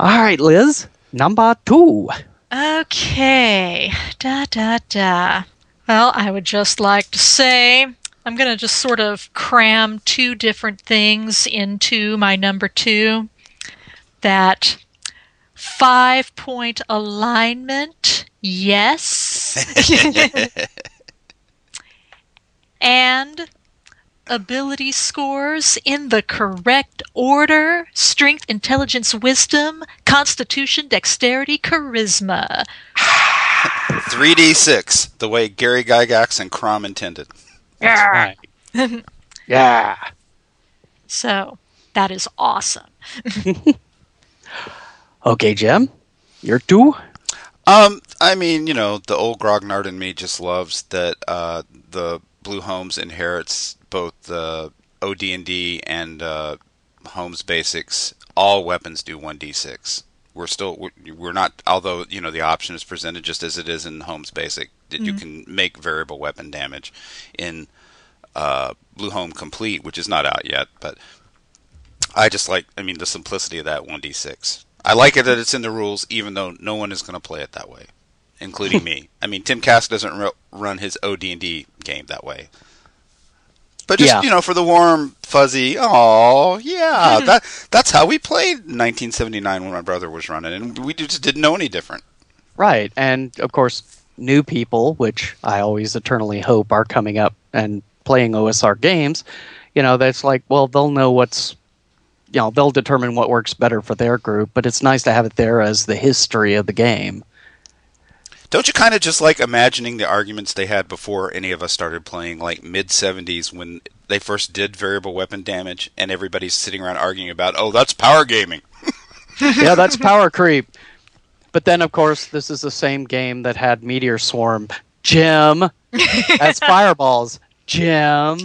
All right, Liz, number two. Okay, da da da. Well, I would just like to say I'm going to just sort of cram two different things into my number two. That five-point alignment, yes. And ability scores in the correct order: strength, intelligence, wisdom, constitution, dexterity, charisma. three D six, the way Gary Gygax and Crom intended. Yeah. Right. Yeah. So, that is awesome. Okay, Jim, you're two? Um, I mean, you know, the old grognard in me just loves that uh, the BLUEHOLME inherits both the uh, O D and D and uh, Holmes Basics. All weapons do one D six. We're still, we're, we're not, although, you know, the option is presented just as it is in Holmes Basic, that mm-hmm. you can make variable weapon damage. In uh, BLUEHOLME Complete, which is not out yet, but I just like, I mean, the simplicity of that one D six. I like it that it's in the rules, even though no one is going to play it that way, including me. I mean, Tim Kask doesn't run his O D and D game that way. But just, yeah. you know, for the warm, fuzzy, oh, yeah, that that's how we played nineteen seventy-nine when my brother was running, and we just didn't know any different. Right, and, of course, new people, which I always eternally hope are coming up and playing O S R games, you know, that's like, well, they'll know what's... You know, they'll determine what works better for their group, but it's nice to have it there as the history of the game. Don't you kind of just like imagining the arguments they had before any of us started playing, like mid seventies when they first did variable weapon damage and everybody's sitting around arguing about, oh, that's power gaming. Yeah, that's power creep. But then, of course, this is the same game that had Meteor Swarm. Jim! That's fireballs. Jim!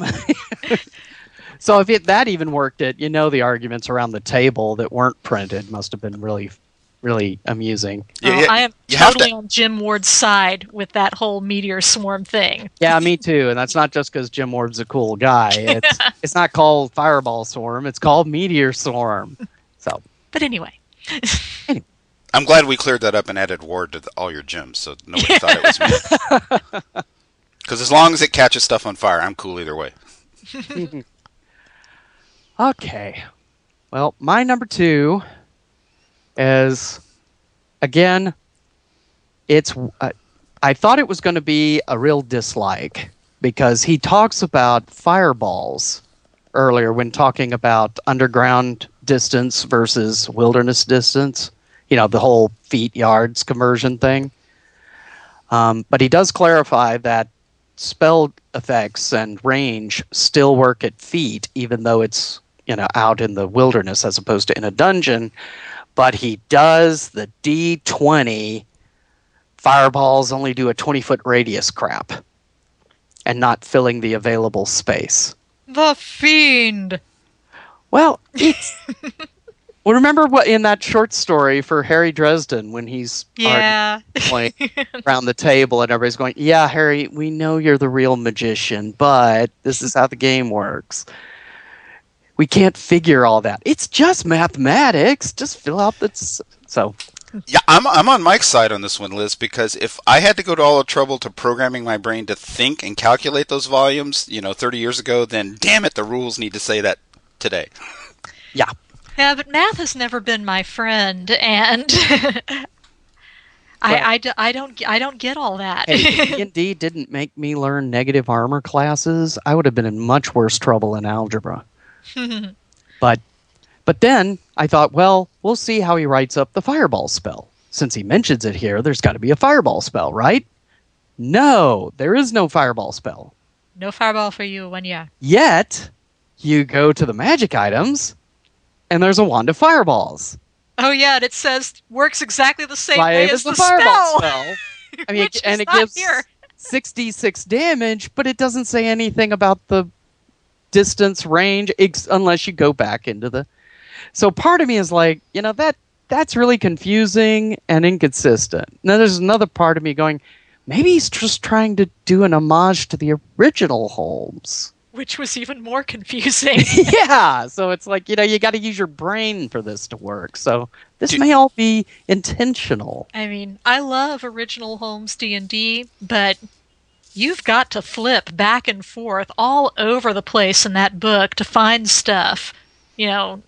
So if it, that even worked, it, you know, the arguments around the table that weren't printed must have been really, really amusing. Yeah, oh, yeah, I am totally to... on Jim Ward's side with that whole Meteor Swarm thing. Yeah, me too. And that's not just because Jim Ward's a cool guy. It's, it's not called Fireball Swarm. It's called Meteor Swarm. So, But anyway. anyway. I'm glad we cleared that up and added Ward to the, all your gyms, so nobody thought it was me. Because as long as it catches stuff on fire, I'm cool either way. Okay, well, my number two is, again, it's, uh, I thought it was going to be a real dislike because he talks about fireballs earlier when talking about underground distance versus wilderness distance, you know, the whole feet yards conversion thing. Um, but he does clarify that spell effects and range still work at feet, even though it's, you know, out in the wilderness as opposed to in a dungeon, but he does the D twenty fireballs only do a twenty foot radius crap and not filling the available space. The fiend. Well, it's well, remember what in that short story for Harry Dresden when he's yeah. playing around the table and everybody's going, yeah, Harry, we know you're the real magician, but this is how the game works. We can't figure all that. It's just mathematics. Just fill out the... So. Yeah, I'm, I'm on Mike's side on this one, Liz, because if I had to go to all the trouble to programming my brain to think and calculate those volumes, you know, thirty years ago, then damn it, the rules need to say that today. Yeah. Yeah, but math has never been my friend, and I, I, I, don't, I don't get all that. D and D didn't make me learn negative armor classes. I would have been in much worse trouble in algebra. but but then I thought, well, we'll see how he writes up the fireball spell. Since he mentions it here, there's got to be a fireball spell, right? No, there is no fireball spell. No fireball for you one year. Yet, you go to the magic items, and there's a wand of fireballs. Oh yeah, and it says works exactly the same Live way as the, the spell. spell. I mean, it, and it gives six d six damage, but it doesn't say anything about the distance range ex unless you go back into the. So part of me is like, you know, that that's really confusing and inconsistent. Now there's another part of me going, maybe he's just trying to do an homage to the original Holmes, which was even more confusing. Yeah, so it's like, you know, you got to use your brain for this to work. So this Dude. may all be intentional. I mean, I love original Holmes D and D, but you've got to flip back and forth all over the place in that book to find stuff. You know,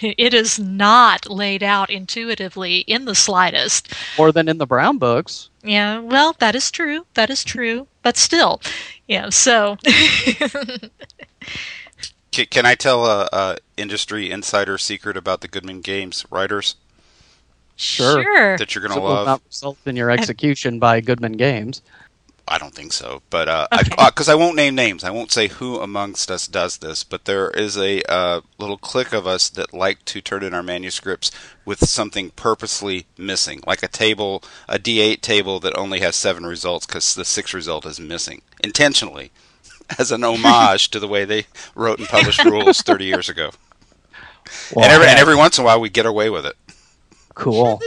it is not laid out intuitively in the slightest. More than in the brown books. Yeah, well, that is true. That is true. But still, yeah, so. can, can I tell a, a industry insider secret about the Goodman Games writers? Sure. sure. That you're going to love. It will not result in your execution by Goodman Games. I don't think so. But uh, okay. I, uh, 'cause I won't name names. I won't say who amongst us does this. But there is a uh, little clique of us that like to turn in our manuscripts with something purposely missing, like a table, a D eight table that only has seven results because the sixth result is missing, intentionally, as an homage to the way they wrote and published rules thirty years ago. Well, and, every, and every once in a while, we get away with it. Cool.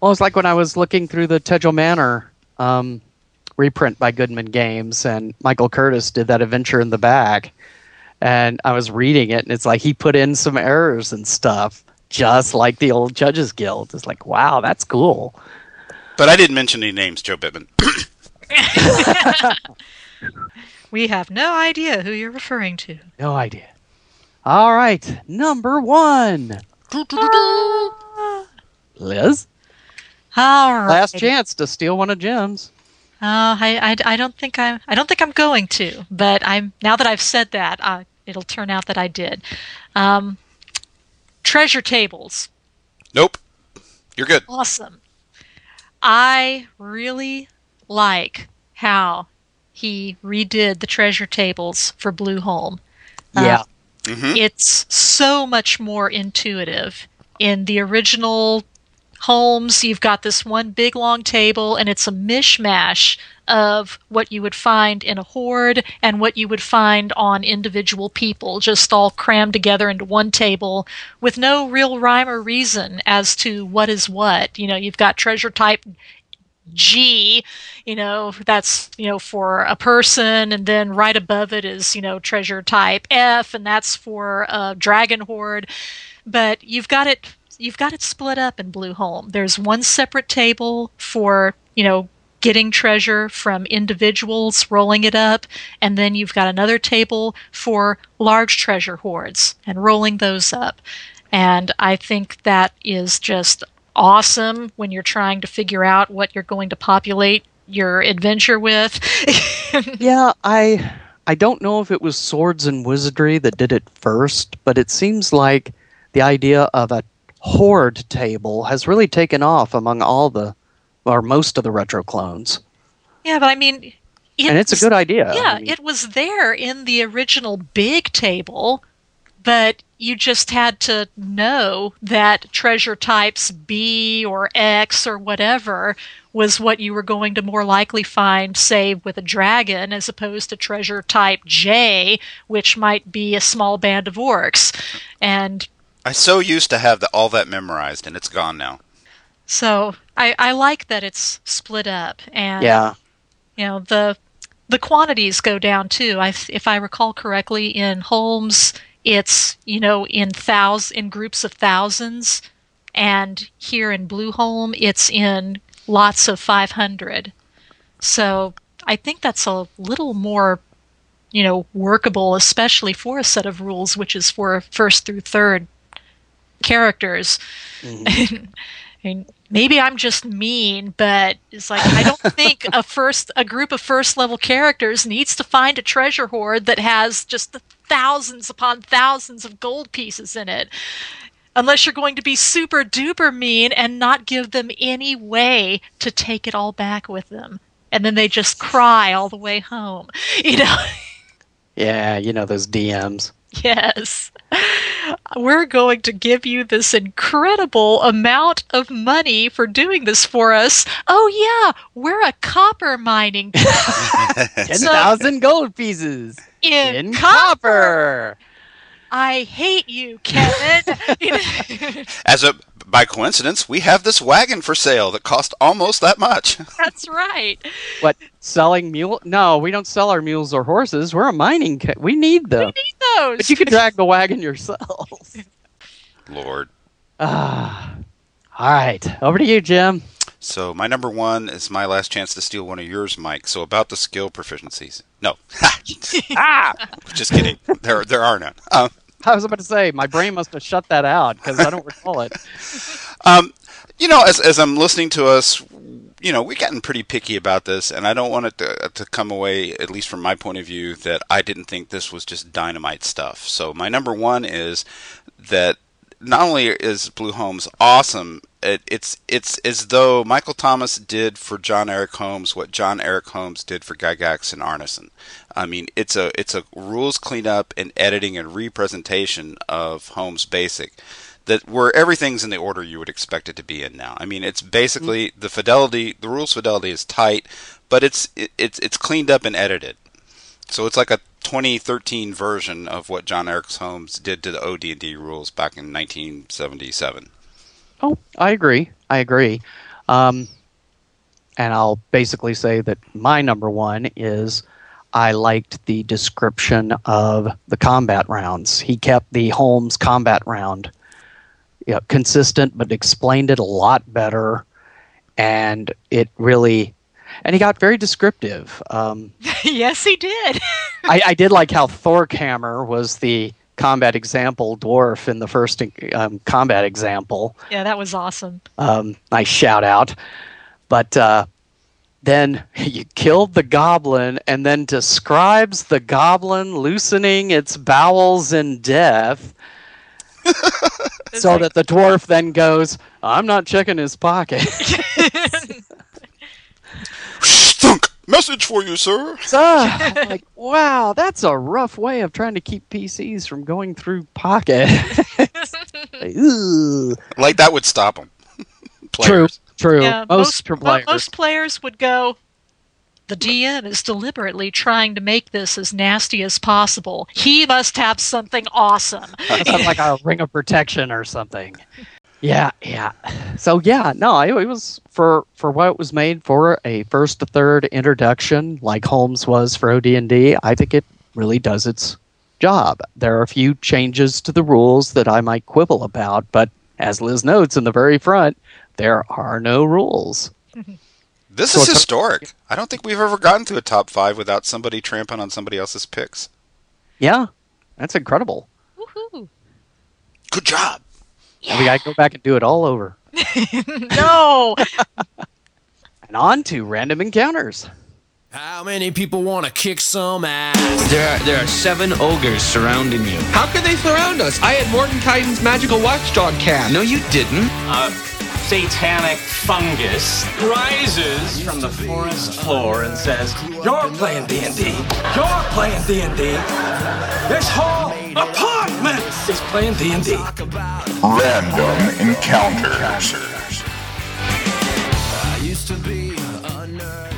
Well, it's like when I was looking through the Tegel Manor um, reprint by Goodman Games, and Michael Curtis did that adventure in the back, and I was reading it, and it's like he put in some errors and stuff, just like the old Judges Guild. It's like, wow, that's cool. But I didn't mention any names, Joe Bittman. We have no idea who you're referring to. No idea. All right, number one. Liz? All right. Last chance to steal one of Jim's. Uh, I, I, I don't think I'm. I don't think I'm going to. But I'm. Now that I've said that, I, it'll turn out that I did. Um, treasure tables. Nope. You're good. Awesome. I really like how he redid the treasure tables for BLUEHOLME. Yeah. Uh, mm-hmm. It's so much more intuitive. In the original Holmes, you've got this one big long table, and it's a mishmash of what you would find in a hoard and what you would find on individual people, just all crammed together into one table with no real rhyme or reason as to what is what. You know, you've got treasure type G, you know, that's, you know, for a person, and then right above it is, you know, treasure type F, and that's for a dragon hoard. But you've got it You've got it split up in BLUEHOLME. There's one separate table for, you know, getting treasure from individuals, rolling it up, and then you've got another table for large treasure hoards and rolling those up. And I think that is just awesome when you're trying to figure out what you're going to populate your adventure with. Yeah, I I don't know if it was Swords and Wizardry that did it first, but it seems like the idea of a hoard table has really taken off among all the, or most of the retro clones. Yeah, but I mean, it and it's was, a good idea. Yeah, I mean, it was there in the original big table, but you just had to know that treasure types B or X or whatever was what you were going to more likely find, say, with a dragon, as opposed to treasure type J, which might be a small band of orcs. And I so used to have the, all that memorized, and it's gone now. So I, I like that it's split up, and yeah, you know, the the quantities go down too. I, if I recall correctly, in Holmes, it's, you know, in thous in groups of thousands, and here in BLUEHOLME, it's in lots of five hundred. So I think that's a little more, you know, workable, especially for a set of rules which is for first through third characters. Mm-hmm. and, and maybe I'm just mean, but it's like, I don't think a first a group of first level characters needs to find a treasure hoard that has just the thousands upon thousands of gold pieces in it, unless you're going to be super duper mean and not give them any way to take it all back with them, and then they just cry all the way home, you know. Yeah, you know those D Ms. Yes. we're going to give you this incredible amount of money for doing this for us. Oh, yeah, we're a copper mining. ten thousand so, gold pieces in, in copper. copper. I hate you, Kevin. As a by coincidence, we have this wagon for sale that cost almost that much. That's right. What, selling mule? No, we don't sell our mules or horses. We're a mining kit. We need them. We need those. But you can drag the wagon yourselves. Lord. Uh, all right. Over to you, Jim. So my number one is my last chance to steal one of yours, Mike. So about the skill proficiencies. No. ah! Just kidding. There, there are none. Um, I was about to say, my brain must have shut that out because I don't recall it. Um, you know, as as I'm listening to us, you know, we've gotten pretty picky about this, and I don't want it to, to come away, at least from my point of view, that I didn't think this was just dynamite stuff. So my number one is that not only is BLUEHOLME awesome, it, it's it's as though Michael Thomas did for John Eric Holmes what John Eric Holmes did for Gygax and Arneson. I mean, it's a it's a rules cleanup and editing and representation of Holmes Basic, that where everything's in the order you would expect it to be in now. I mean, it's basically the fidelity, the rules fidelity is tight, but it's it, it's it's cleaned up and edited. So it's like a twenty thirteen version of what John Eric Holmes did to the O D and D rules back in nineteen seventy-seven. Oh, I agree. I agree. Um, and I'll basically say that my number one is I liked the description of the combat rounds. He kept the Holmes combat round, you know, consistent, but explained it a lot better. And it really... And he got very descriptive. Um, yes, he did. I, I did like how Thorhammer was the combat example dwarf in the first um, combat example. Yeah, that was awesome. Um, nice shout out. But uh, then you killed the goblin and then describes the goblin loosening its bowels in death. So that the dwarf then goes, I'm not checking his pocket. Message for you, sir. So, I'm like, wow, that's a rough way of trying to keep P Cs from going through pocket. like, like that would stop them. True, true. Yeah, most, most, players. most players would go, the D M is deliberately trying to make this as nasty as possible. He must have something awesome. Something like a ring of protection or something. Yeah, yeah. So, yeah, no, it, it was for, for what it was made for, a first to third introduction like Holmes was for O D and D. I think it really does its job. There are a few changes to the rules that I might quibble about, but as Liz notes in the very front, there are no rules. This so is historic. I don't think we've ever gotten to a top five without somebody tramping on somebody else's picks. Yeah, that's incredible. Woohoo! Good job. Yeah. We gotta go back and do it all over. No! And on to random encounters. How many people want to kick some ass? There are, there are seven ogres surrounding you. How could they surround us? I had Mordenkainen's magical watchdog cast. No, you didn't. Uh, satanic fungus rises from the forest floor and says, you're playing D and D. You're playing D and D. This whole apartment is playing D and D. Random encounters. I used to be a nerd.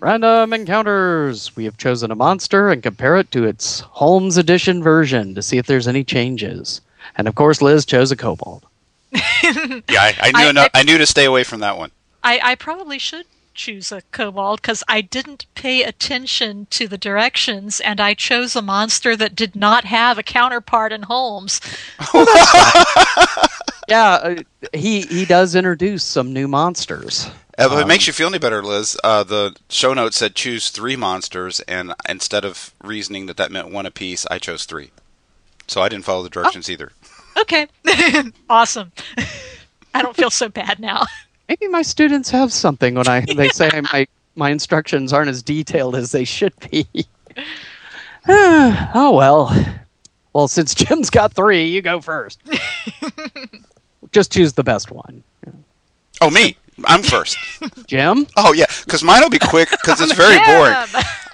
Random encounters. We have chosen a monster and compare it to its Holmes edition version to see if there's any changes. And of course, Liz chose a kobold. yeah, I, I knew I, enough, I, I knew to stay away from that one. I, I probably should choose a kobold because I didn't pay attention to the directions, and I chose a monster that did not have a counterpart in Holmes. Well, that's fine. yeah, uh, he he does introduce some new monsters. If um, it makes you feel any better, Liz, uh, the show notes said choose three monsters, and instead of reasoning that that meant one apiece, I chose three. So I didn't follow the directions oh. either. Okay. Awesome. I don't feel so bad now. Maybe my students have something when I they say my, my instructions aren't as detailed as they should be. oh, well. Well, since Jim's got three, you go first. Just choose the best one. Oh, me? I'm first. Jim? Oh, yeah, because mine will be quick because it's very boring.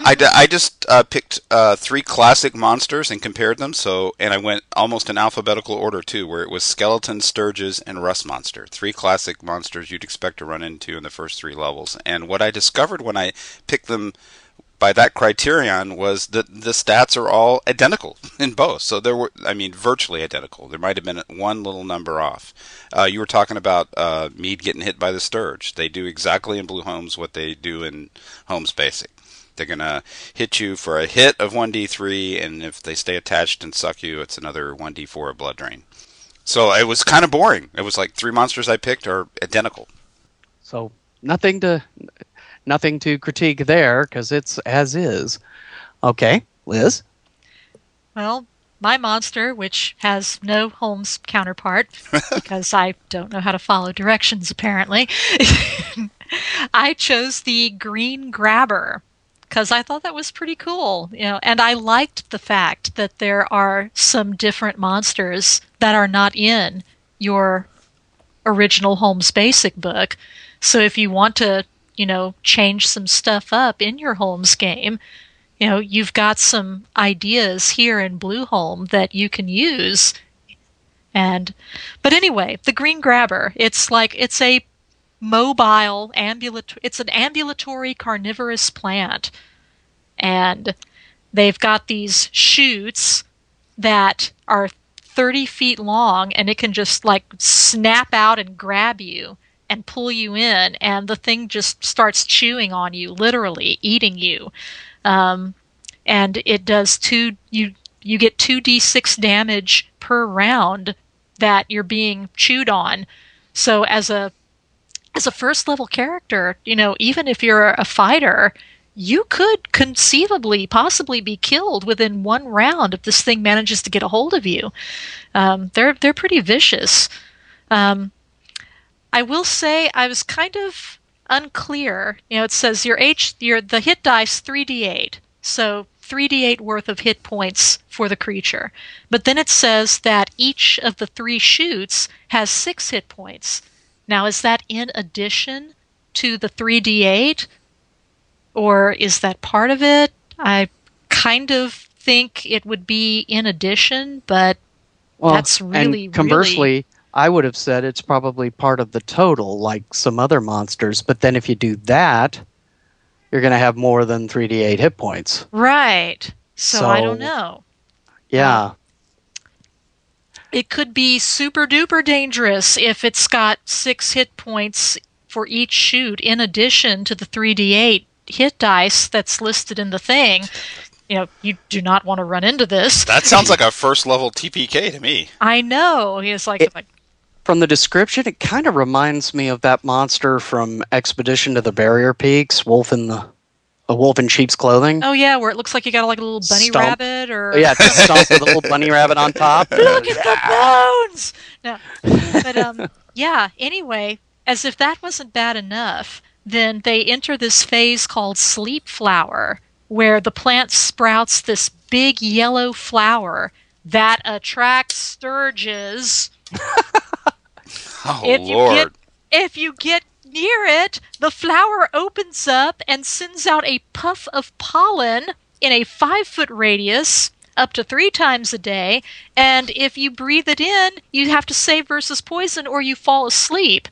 I, d I just uh, picked uh, three classic monsters and compared them. So, and I went almost in alphabetical order too, where it was skeleton, sturges, and rust monster. Three classic monsters you'd expect to run into in the first three levels. And what I discovered when I picked them by that criterion was that the stats are all identical in both. So there were, I mean, virtually identical. There might have been one little number off. Uh, you were talking about uh, Meade getting hit by the Sturge. They do exactly in BlueHolme what they do in Holmes Basic. They're going to hit you for a hit of one d three, and if they stay attached and suck you, it's another one d four of blood drain. So it was kind of boring. It was like three monsters I picked are identical. So nothing to nothing to critique there, because it's as is. Okay, Liz? Well, my monster, which has no Holmes counterpart, because I don't know how to follow directions, apparently. I chose the Green Grabber, because I thought that was pretty cool, you know, and I liked the fact that there are some different monsters that are not in your original Holmes Basic book. So if you want to, you know, change some stuff up in your Holmes game, you know, you've got some ideas here in BlueHolme that you can use. And, but anyway, the Green Grabber, it's like, it's a mobile ambulatory, it's an ambulatory carnivorous plant, and they've got these shoots that are thirty feet long, and it can just like snap out and grab you and pull you in, and the thing just starts chewing on you, literally eating you. Um, and it does two, you you get two d six damage per round that you're being chewed on. So as a As a first-level character, you know, even if you're a fighter, you could conceivably possibly be killed within one round if this thing manages to get a hold of you. Um, they're, they're pretty vicious. Um, I will say I was kind of unclear. You know, it says your H, your, the hit dice three d eight, so three d eight worth of hit points for the creature. But then it says that each of the three shoots has six hit points. Now, is that in addition to the three d eight, or is that part of it? I kind of think it would be in addition, but well, that's really, and conversely, really... I would have said it's probably part of the total, like some other monsters, but then if you do that, you're going to have more than three d eight hit points. Right. So, so I don't know. Yeah. Um, It could be super duper dangerous if it's got six hit points for each shoot in addition to the three d eight hit dice that's listed in the thing. You know, you do not want to run into this. That sounds like a first level T P K to me. I know. He is like, it, like from the description, it kind of reminds me of that monster from Expedition to the Barrier Peaks, Wolf in the A wolf in sheep's clothing. Oh yeah, where it looks like you got like a little bunny stomp. rabbit, or oh, yeah, stomp with a little bunny rabbit on top. Look at the bones. No, but um, yeah. Anyway, as if that wasn't bad enough, then they enter this phase called sleep flower, where the plant sprouts this big yellow flower that attracts sturges. Oh if Lord! You get, if you get near it, the flower opens up and sends out a puff of pollen in a five-foot radius up to three times a day, and if you breathe it in, you have to save versus poison or you fall asleep.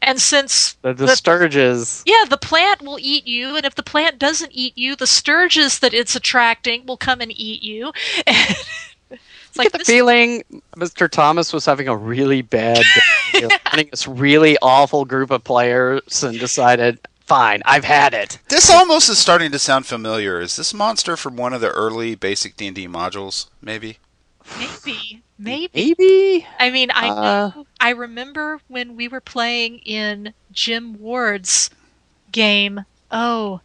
And since... The, the, the sturges... Yeah, the plant will eat you, and if the plant doesn't eat you, the sturges that it's attracting will come and eat you. It's like, I get the feeling Mister Thomas was having a really bad day, running this really awful group of players, and decided, fine, I've had it. This almost is starting to sound familiar. Is this monster from one of the early basic D and D modules, maybe? Maybe. Maybe. Maybe. I mean, I, uh, know, I remember when we were playing in Jim Ward's game, oh...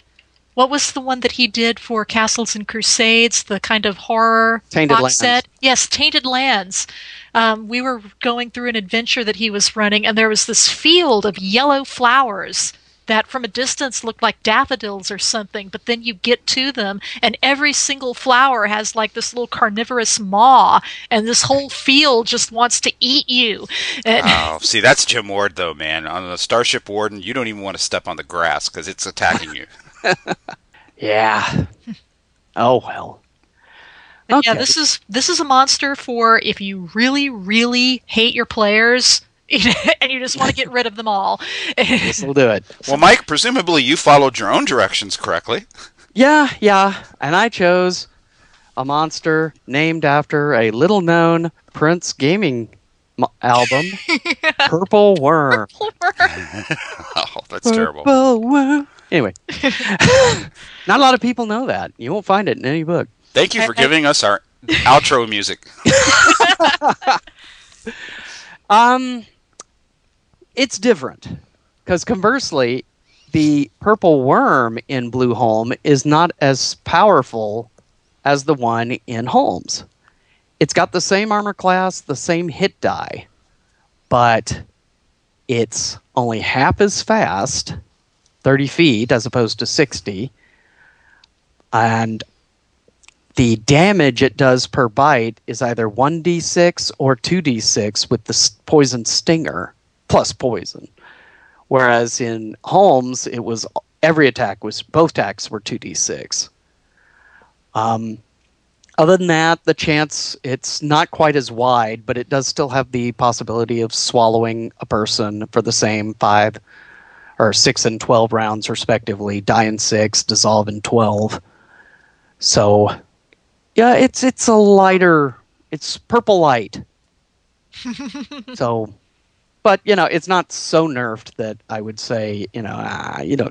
what was the one that he did for Castles and Crusades, the kind of horror box set? Yes, Tainted Lands. Um, we were going through an adventure that he was running, and there was this field of yellow flowers that from a distance looked like daffodils or something, but then you get to them, and every single flower has like this little carnivorous maw, and this whole field just wants to eat you. And oh, see, that's Jim Ward, though, man. On the Starship Warden, you don't even want to step on the grass because it's attacking you. Yeah. Oh, well. Okay. Yeah, this is this is a monster for if you really, really hate your players and you just want to get rid of them all. This will do it. Well, Mike, presumably you followed your own directions correctly. Yeah, yeah. And I chose a monster named after a little-known Prince gaming album, Purple Worm. Purple Worm. Oh, that's terrible. Purple Worm. Anyway, not a lot of people know that. You won't find it in any book. Thank you for giving us our outro music. um, it's different because conversely, the Purple Worm in BLUEHOLME is not as powerful as the one in Holmes. It's got the same armor class, the same hit die, but it's only half as fast, thirty feet as opposed to sixty, and the damage it does per bite is either one d six or two d six with the poison stinger, plus poison. Whereas in Holmes, it was every attack was, both attacks were two d six. Um, other than that, the chance, it's not quite as wide, but it does still have the possibility of swallowing a person for the same five or six and twelve rounds respectively, die in six, dissolve in twelve. So... yeah, it's it's a lighter, it's purple light. So, but, you know, it's not so nerfed that I would say, you know, ah, you know,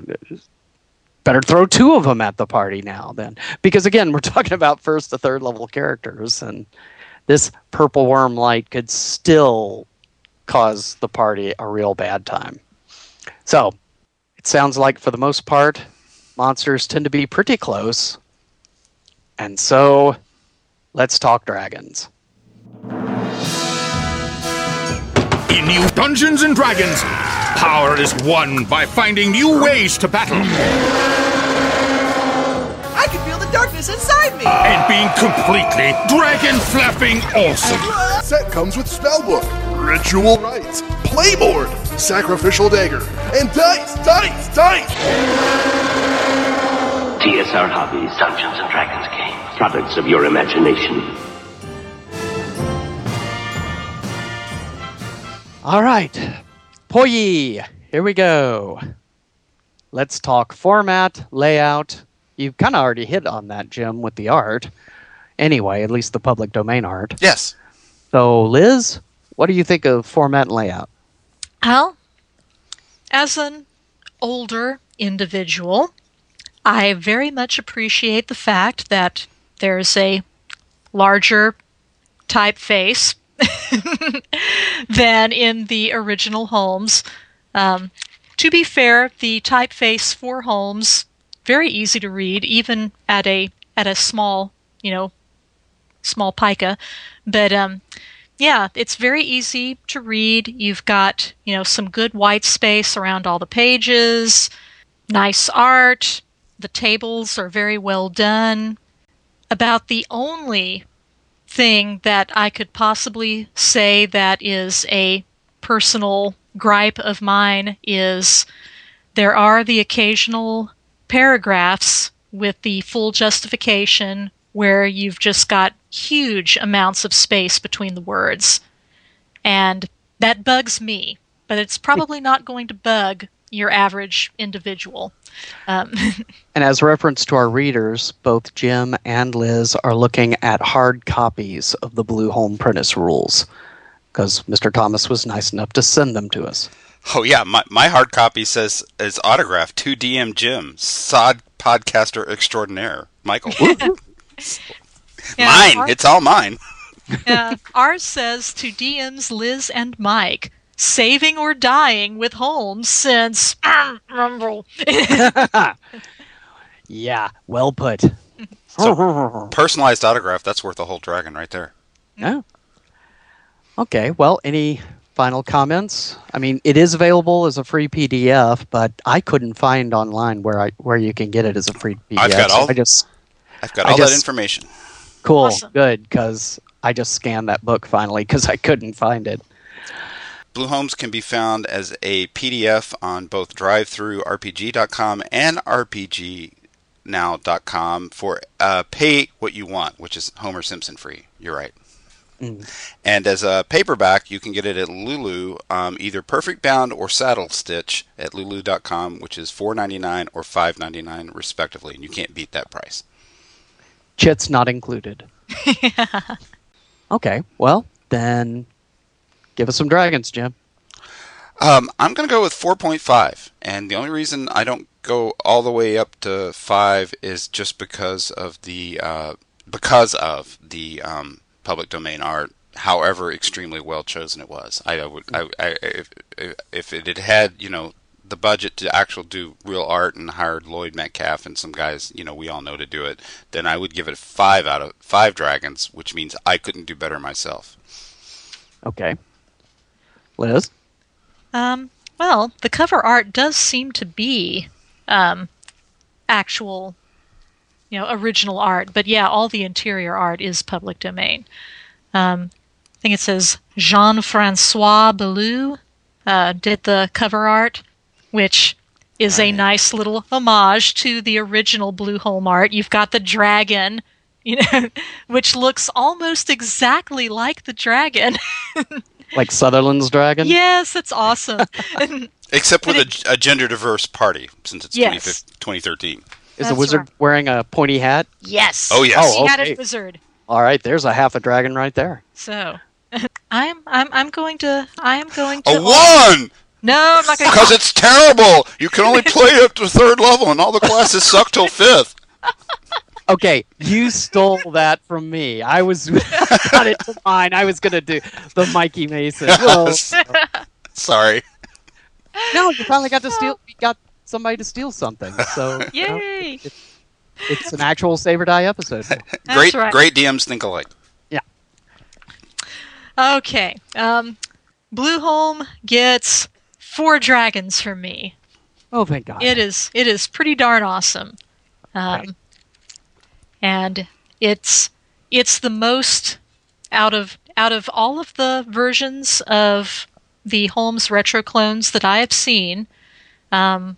better throw two of them at the party now then. Because, again, we're talking about first to third level characters, and this Purple Worm light could still cause the party a real bad time. So, it sounds like, for the most part, monsters tend to be pretty close. And so, let's talk dragons. In new Dungeons and Dragons, power is won by finding new ways to battle. I can feel the darkness inside me. And being completely dragon-flapping awesome. Set comes with spellbook, ritual rites, playboard, sacrificial dagger, and dice, dice, dice. D S R Hobbies, Dungeons and Dragons games, products of your imagination. All right, Poyi, here we go. Let's talk format, layout. You've kind of already hit on that, Jim, with the art. Anyway, at least the public domain art. Yes. So, Liz, what do you think of format and layout? Well, as an older individual, I very much appreciate the fact that there's a larger typeface than in the original Holmes. Um, to be fair, the typeface for Holmes, very easy to read, even at a at a small, you know, small pica. But um, yeah, it's very easy to read. You've got, you know, some good white space around all the pages, nice art. The tables are very well done. About the only thing that I could possibly say that is a personal gripe of mine is there are the occasional paragraphs with the full justification where you've just got huge amounts of space between the words. And that bugs me, but it's probably not going to bug your average individual. Um, and as reference to our readers, both Jim and Liz are looking at hard copies of the BLUEHOLME Prentice rules because Mister Thomas was nice enough to send them to us. Oh yeah, my my hard copy says is autographed to D M Jim, sod podcaster extraordinaire, Michael. Yeah, mine, our, it's all mine. Yeah, ours says to D Ms Liz and Mike. Saving or dying with Holmes since ah, Rumble. Yeah, well put. So, personalized autograph, that's worth a whole dragon right there. Yeah. Okay, well, any final comments? I mean, it is available as a free P D F, but I couldn't find online where I where you can get it as a free P D F. I've got all, so I just, I've got all I just, that information. Cool, awesome. Good, because I just scanned that book finally because I couldn't find it. BLUEHOLME can be found as a P D F on both drive through R P G dot com and R P G patreon dot com for uh, pay what you want, which is Homer Simpson free. You're right. Mm. And as a paperback, you can get it at Lulu, um, either Perfect Bound or Saddle Stitch at lulu dot com, which is four ninety-nine or five ninety-nine respectively, and you can't beat that price. Chit's not included. Yeah. Okay, well, then give us some dragons, Jim. Um, I'm going to go with four point five, and the only reason I don't go all the way up to five is just because of the uh, because of the um, public domain art. However, extremely well chosen it was. I, I would I, I, if if it had had you know the budget to actually do real art and hired Lloyd Metcalf and some guys you know we all know to do it, then I would give it five out of five dragons, which means I couldn't do better myself. Okay, Liz. Um, well, the cover art does seem to be um, actual, you know, original art. But yeah, all the interior art is public domain. Um, I think it says Jean-Francois Bellew uh, did the cover art, which is right. A nice little homage to the original Blueholme art. You've got the dragon, you know, which looks almost exactly like the dragon. Like Sutherland's dragon? Yes, that's awesome. Except with it, a, a gender-diverse party, since it's yes. twenty thirteen. Is the wizard right. wearing a pointy hat? Yes. Oh, yes. Oh, okay. He had a wizard. All right, there's a half a dragon right there. So, I'm I'm I'm going to I am going to a one. No, I'm not going to. Because it's terrible. You can only play up to third level, and all the classes suck till fifth. Okay, you stole that from me. I was got it to mine. I was gonna do the Mikey Mason. Oh. Sorry. No, you finally got to steal. You got somebody to steal something. So yay! You know, it, it, it's an actual Save or Die episode. Great, right. Great D Ms think alike. Yeah. Okay. Um, Blueholme gets four dragons from me. Oh, thank God! It is. It is pretty darn awesome. Um, right. And it's it's the most out of out of all of the versions of the Holmes retro clones that I have seen, um,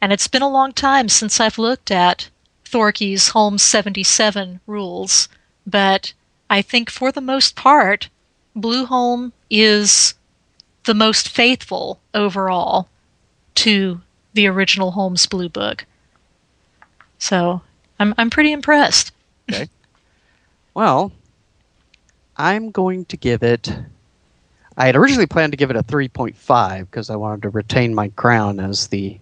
and it's been a long time since I've looked at Thorke's Holmes seventy-seven rules. But I think for the most part, Blueholme is the most faithful overall to the original Holmes Blue Book. So. I'm I'm pretty impressed. Okay. Well, I'm going to give it. I had originally planned to give it a three point five because I wanted to retain my crown as the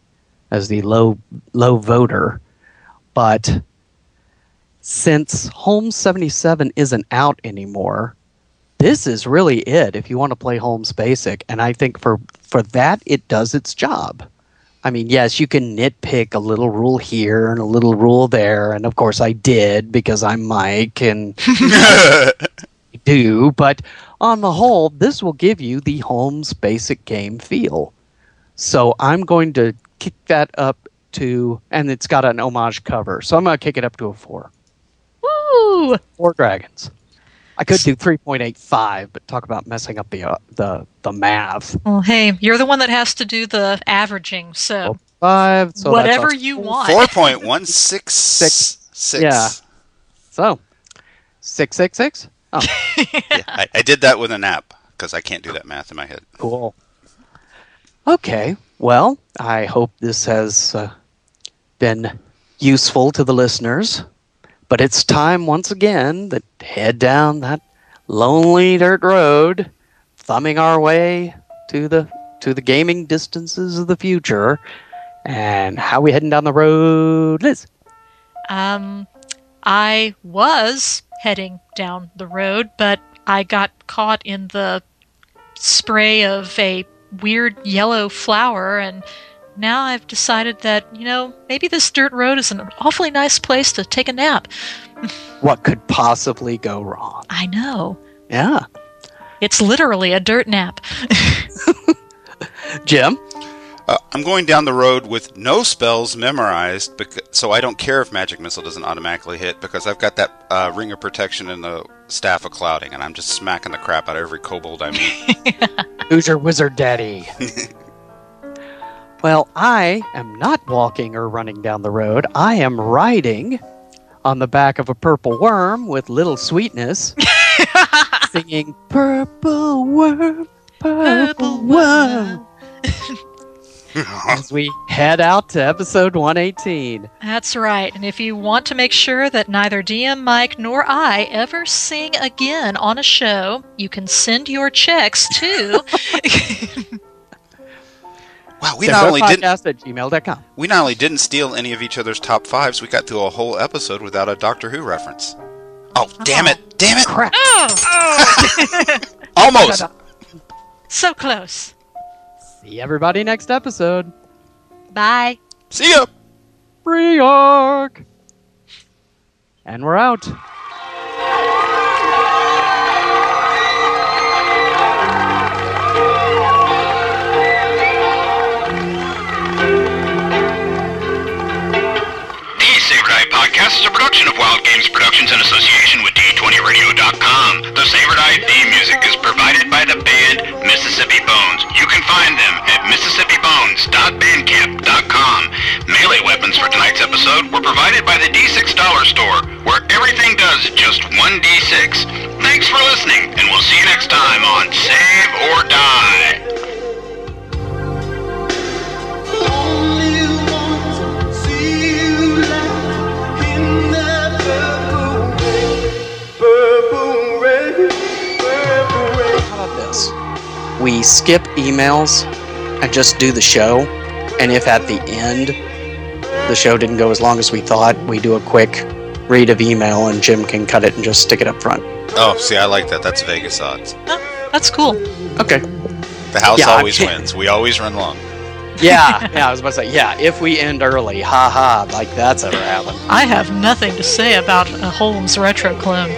as the low low voter, but since Holmes seventy-seven isn't out anymore, this is really it if you want to play Holmes Basic, and I think for for that it does its job. I mean, yes, you can nitpick a little rule here and a little rule there, and of course I did because I'm Mike and I do, but on the whole, this will give you the Holmes Basic game feel. So I'm going to kick that up to, and it's got an homage cover, so I'm going to kick it up to a four. Woo! Four dragons. I could do three point eight five, but talk about messing up the uh, the the math. Well, hey, you're the one that has to do the averaging, so, five, so whatever awesome. You want. four point one six six. Yeah. So, six six six? Oh. Yeah, I, I did that with an app, because I can't do that math in my head. Cool. Okay, well, I hope this has uh, been useful to the listeners. But it's time once again that head down that lonely dirt road, thumbing our way to the to the gaming distances of the future. And how are we heading down the road, Liz? Um, I was heading down the road, but I got caught in the spray of a weird yellow flower, and now I've decided that, you know, maybe this dirt road is an awfully nice place to take a nap. What could possibly go wrong? I know. Yeah. It's literally a dirt nap. Jim? Uh, I'm going down the road with no spells memorized, because, so I don't care if Magic Missile doesn't automatically hit, because I've got that uh, Ring of Protection and the Staff of Clouding, and I'm just smacking the crap out of every kobold I meet. Who's your wizard daddy? Well, I am not walking or running down the road. I am riding on the back of a purple worm with Little Sweetness, singing Purple Worm, Purple Worm, as we head out to episode one eighteen. That's right. And if you want to make sure that neither D M Mike nor I ever sing again on a show, you can send your checks to... Wow, we not only didn't at gmail dot com. We not only didn't steal any of each other's top fives, we got through a whole episode without a Doctor Who reference. Oh, oh. damn it. Damn it. Crap. Oh. oh. Almost. So close. See everybody next episode. Bye. See ya. Free Arc. And we're out. Podcast is a production of Wild Games Productions in association with D twenty radio dot com. The Save or Die theme music is provided by the band Mississippi Bones. You can find them at mississippi bones dot bandcamp dot com. Melee weapons for tonight's episode were provided by the D six Dollar Store, where everything does just one D six. Thanks for listening, and we'll see you next time on Save or Die. We skip emails and just do the show, and if at the end the show didn't go as long as we thought, we do a quick read of email and Jim can cut it and just stick it up front. Oh, see, I like that. That's Vegas odds. Oh, that's cool. Okay. The house yeah, always I'm... wins. We always run long. Yeah, yeah, I was about to say, yeah, if we end early, haha, like that's ever happened. I have nothing to say about a Holmes retro clone.